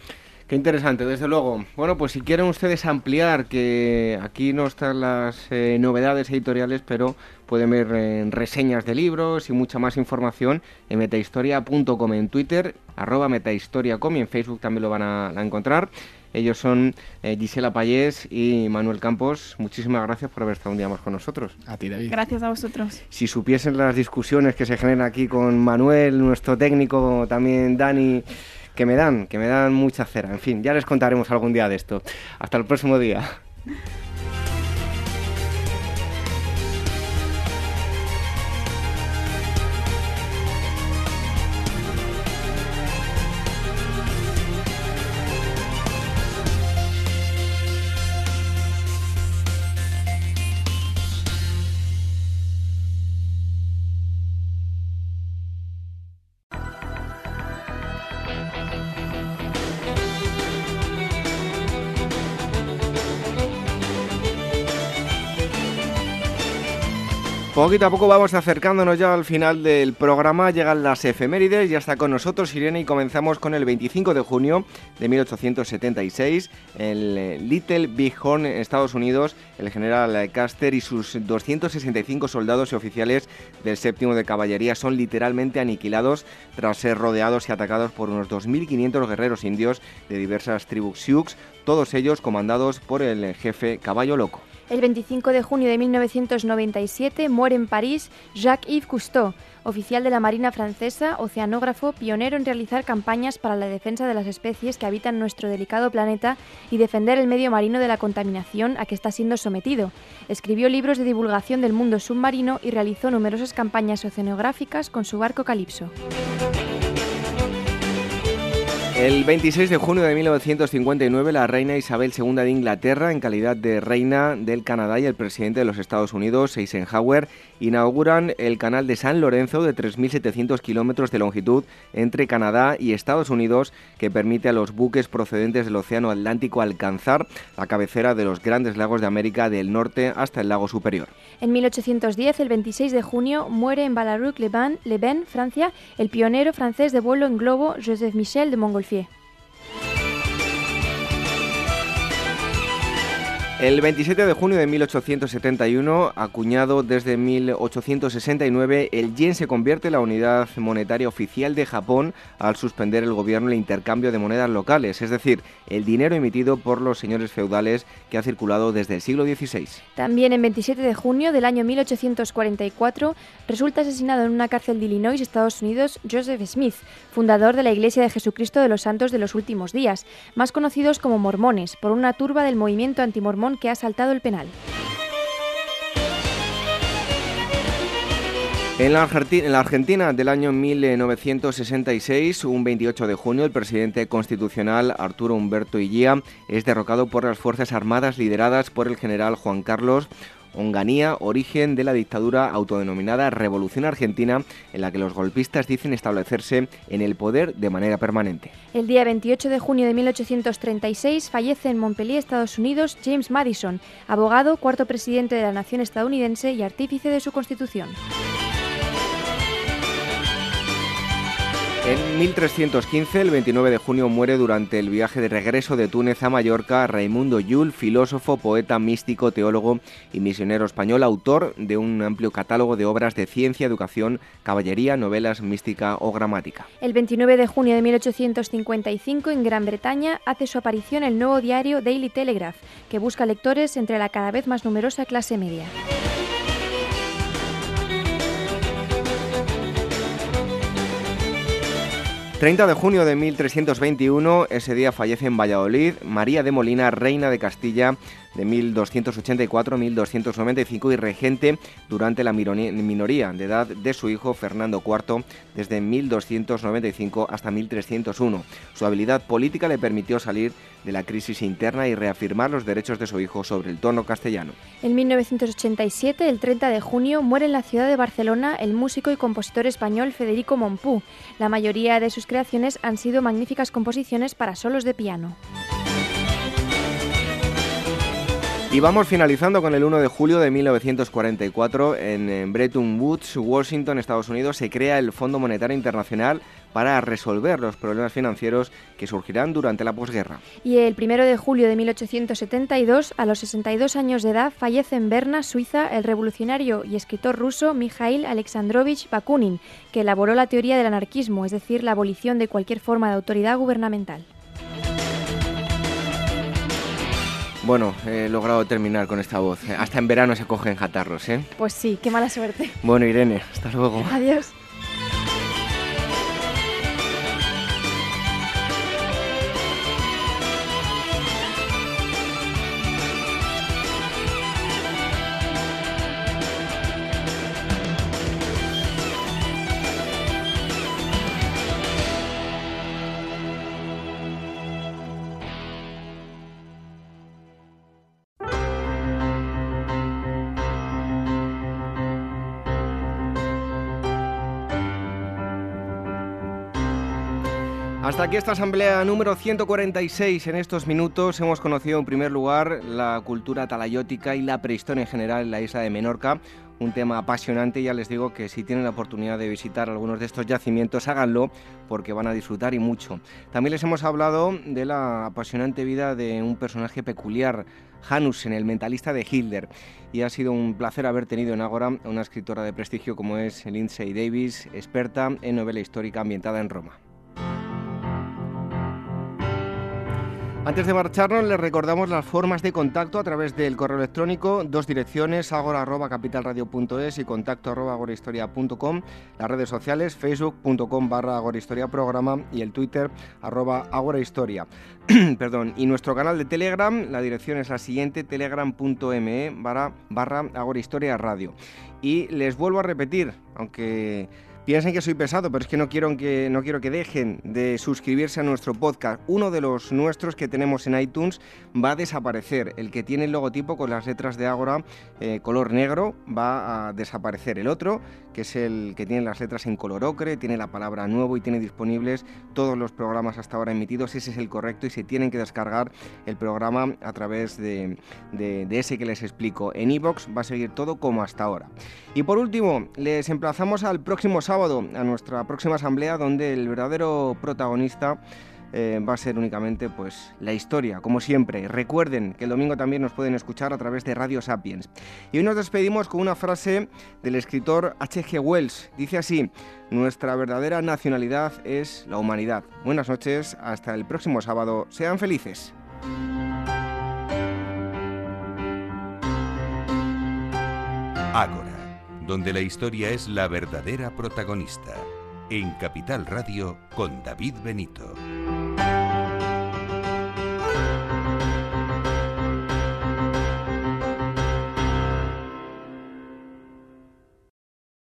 Qué interesante, desde luego. Bueno, pues si quieren ustedes ampliar, que aquí no están las eh, novedades editoriales, pero pueden ver eh, reseñas de libros y mucha más información en metahistoria punto com, en Twitter, arroba metahistoria punto com, y en Facebook también lo van a, a encontrar. Ellos son eh, Gisela Payés y Manuel Campos. Muchísimas gracias por haber estado un día más con nosotros. A ti, David. Gracias a vosotros. Si supiesen las discusiones que se generan aquí con Manuel, nuestro técnico, también Dani... Que me dan, que me dan mucha cera. En fin, ya les contaremos algún día de esto. Hasta el próximo día. Poquito a poco vamos acercándonos ya al final del programa, llegan las efemérides, ya está con nosotros Irene y comenzamos con el veinticinco de junio de mil ochocientos setenta y seis, en Little Big Horn, en Estados Unidos, el general Custer y sus doscientos sesenta y cinco soldados y oficiales del séptimo de caballería son literalmente aniquilados tras ser rodeados y atacados por unos dos mil quinientos guerreros indios de diversas tribus Sioux, todos ellos comandados por el jefe Caballo Loco. El veinticinco de junio de mil novecientos noventa y siete muere en París Jacques-Yves Cousteau, oficial de la Marina francesa, oceanógrafo, pionero en realizar campañas para la defensa de las especies que habitan nuestro delicado planeta y defender el medio marino de la contaminación a que está siendo sometido. Escribió libros de divulgación del mundo submarino y realizó numerosas campañas oceanográficas con su barco Calipso. El veintiséis de junio de mil novecientos cincuenta y nueve, la reina Isabel segunda de Inglaterra, en calidad de reina del Canadá, y el presidente de los Estados Unidos, Eisenhower, inauguran el canal de San Lorenzo de tres mil setecientos kilómetros de longitud entre Canadá y Estados Unidos, que permite a los buques procedentes del Océano Atlántico alcanzar la cabecera de los grandes lagos de América del Norte hasta el lago Superior. En mil ochocientos diez, el veintiséis de junio, muere en Ballaruc-les-Bains, Francia, el pionero francés de vuelo en globo, Joseph Michel de Montgolfier. El veintisiete de junio de mil ochocientos setenta y uno, acuñado desde mil ochocientos sesenta y nueve, el yen se convierte en la unidad monetaria oficial de Japón al suspender el gobierno el intercambio de monedas locales, es decir, el dinero emitido por los señores feudales que ha circulado desde el siglo dieciséis. También en veintisiete de junio del año mil ochocientos cuarenta y cuatro resulta asesinado en una cárcel de Illinois, Estados Unidos, Joseph Smith, fundador de la Iglesia de Jesucristo de los Santos de los Últimos Días, más conocidos como mormones, por una turba del movimiento antimormón que ha asaltado el penal. En la Argentina, en la Argentina del año mil novecientos sesenta y seis, un veintiocho de junio, el presidente constitucional Arturo Humberto Illia es derrocado por las Fuerzas Armadas lideradas por el general Juan Carlos Onganía, origen de la dictadura autodenominada Revolución Argentina, en la que los golpistas dicen establecerse en el poder de manera permanente. El día veintiocho de junio de mil ochocientos treinta y seis fallece en Montpellier, Estados Unidos, James Madison, abogado, cuarto presidente de la nación estadounidense y artífice de su Constitución. En mil trescientos quince, el veintinueve de junio, muere durante el viaje de regreso de Túnez a Mallorca Raimundo Llull, filósofo, poeta, místico, teólogo y misionero español, autor de un amplio catálogo de obras de ciencia, educación, caballería, novelas, mística o gramática. El veintinueve de junio de mil ochocientos cincuenta y cinco, en Gran Bretaña, hace su aparición el nuevo diario Daily Telegraph, que busca lectores entre la cada vez más numerosa clase media. treinta de junio de mil trescientos veintiuno, ese día fallece en Valladolid María de Molina, reina de Castilla de mil doscientos ochenta y cuatro a mil doscientos noventa y cinco y regente durante la minoría de edad de su hijo Fernando cuarto desde mil doscientos noventa y cinco hasta mil trescientos uno. Su habilidad política le permitió salir de la crisis interna y reafirmar los derechos de su hijo sobre el trono castellano. En mil novecientos ochenta y siete, el treinta de junio, muere en la ciudad de Barcelona el músico y compositor español Federico Mompou. La mayoría de sus creaciones han sido magníficas composiciones para solos de piano. Y vamos finalizando con el uno de julio de mil novecientos cuarenta y cuatro. En Bretton Woods, Washington, Estados Unidos, se crea el Fondo Monetario Internacional para resolver los problemas financieros que surgirán durante la posguerra. Y el primero de julio de mil ochocientos setenta y dos, a los sesenta y dos años de edad, fallece en Berna, Suiza, el revolucionario y escritor ruso Mikhail Alexandrovich Bakunin, que elaboró la teoría del anarquismo, es decir, la abolición de cualquier forma de autoridad gubernamental. Bueno, he eh, logrado terminar con esta voz. Hasta en verano se cogen jatarros, ¿eh? Pues sí, qué mala suerte. Bueno, Irene, hasta luego. Adiós. Hasta aquí esta asamblea número ciento cuarenta y seis. En estos minutos hemos conocido en primer lugar la cultura talayótica y la prehistoria en general en la isla de Menorca. Un tema apasionante. Ya les digo que si tienen la oportunidad de visitar algunos de estos yacimientos, háganlo porque van a disfrutar y mucho. También les hemos hablado de la apasionante vida de un personaje peculiar, Hanussen, el mentalista de Hitler. Y ha sido un placer haber tenido en Ágora a una escritora de prestigio como es Lindsey Davis, experta en novela histórica ambientada en Roma. Antes de marcharnos, les recordamos las formas de contacto a través del correo electrónico, dos direcciones, agora arroba capital radio punto es y contacto arroba agorahistoria punto com, las redes sociales, facebook punto com barra agorahistoria programa y el Twitter, arroba agorahistoria. Perdón, y nuestro canal de Telegram, la dirección es la siguiente, telegram punto me barra, barra agorahistoria radio. Y les vuelvo a repetir, aunque piensen que soy pesado, pero es que no quiero que, no quiero que dejen de suscribirse a nuestro podcast. Uno de los nuestros que tenemos en iTunes va a desaparecer. El que tiene el logotipo con las letras de Ágora eh, color negro va a desaparecer. El otro, que es el que tiene las letras en color ocre, tiene la palabra nuevo y tiene disponibles todos los programas hasta ahora emitidos. Ese es el correcto y se tienen que descargar el programa a través de, de, de ese que les explico. En iVoox va a seguir todo como hasta ahora. Y por último, les emplazamos al próximo sábado a nuestra próxima asamblea, donde el verdadero protagonista eh, va a ser únicamente pues la historia, como siempre. Recuerden que el domingo también nos pueden escuchar a través de Radio Sapiens. Y hoy nos despedimos con una frase del escritor H G Wells. Dice así: nuestra verdadera nacionalidad es la humanidad. Buenas noches, hasta el próximo sábado. Sean felices. Ágora, donde la historia es la verdadera protagonista. En Capital Radio con David Benito.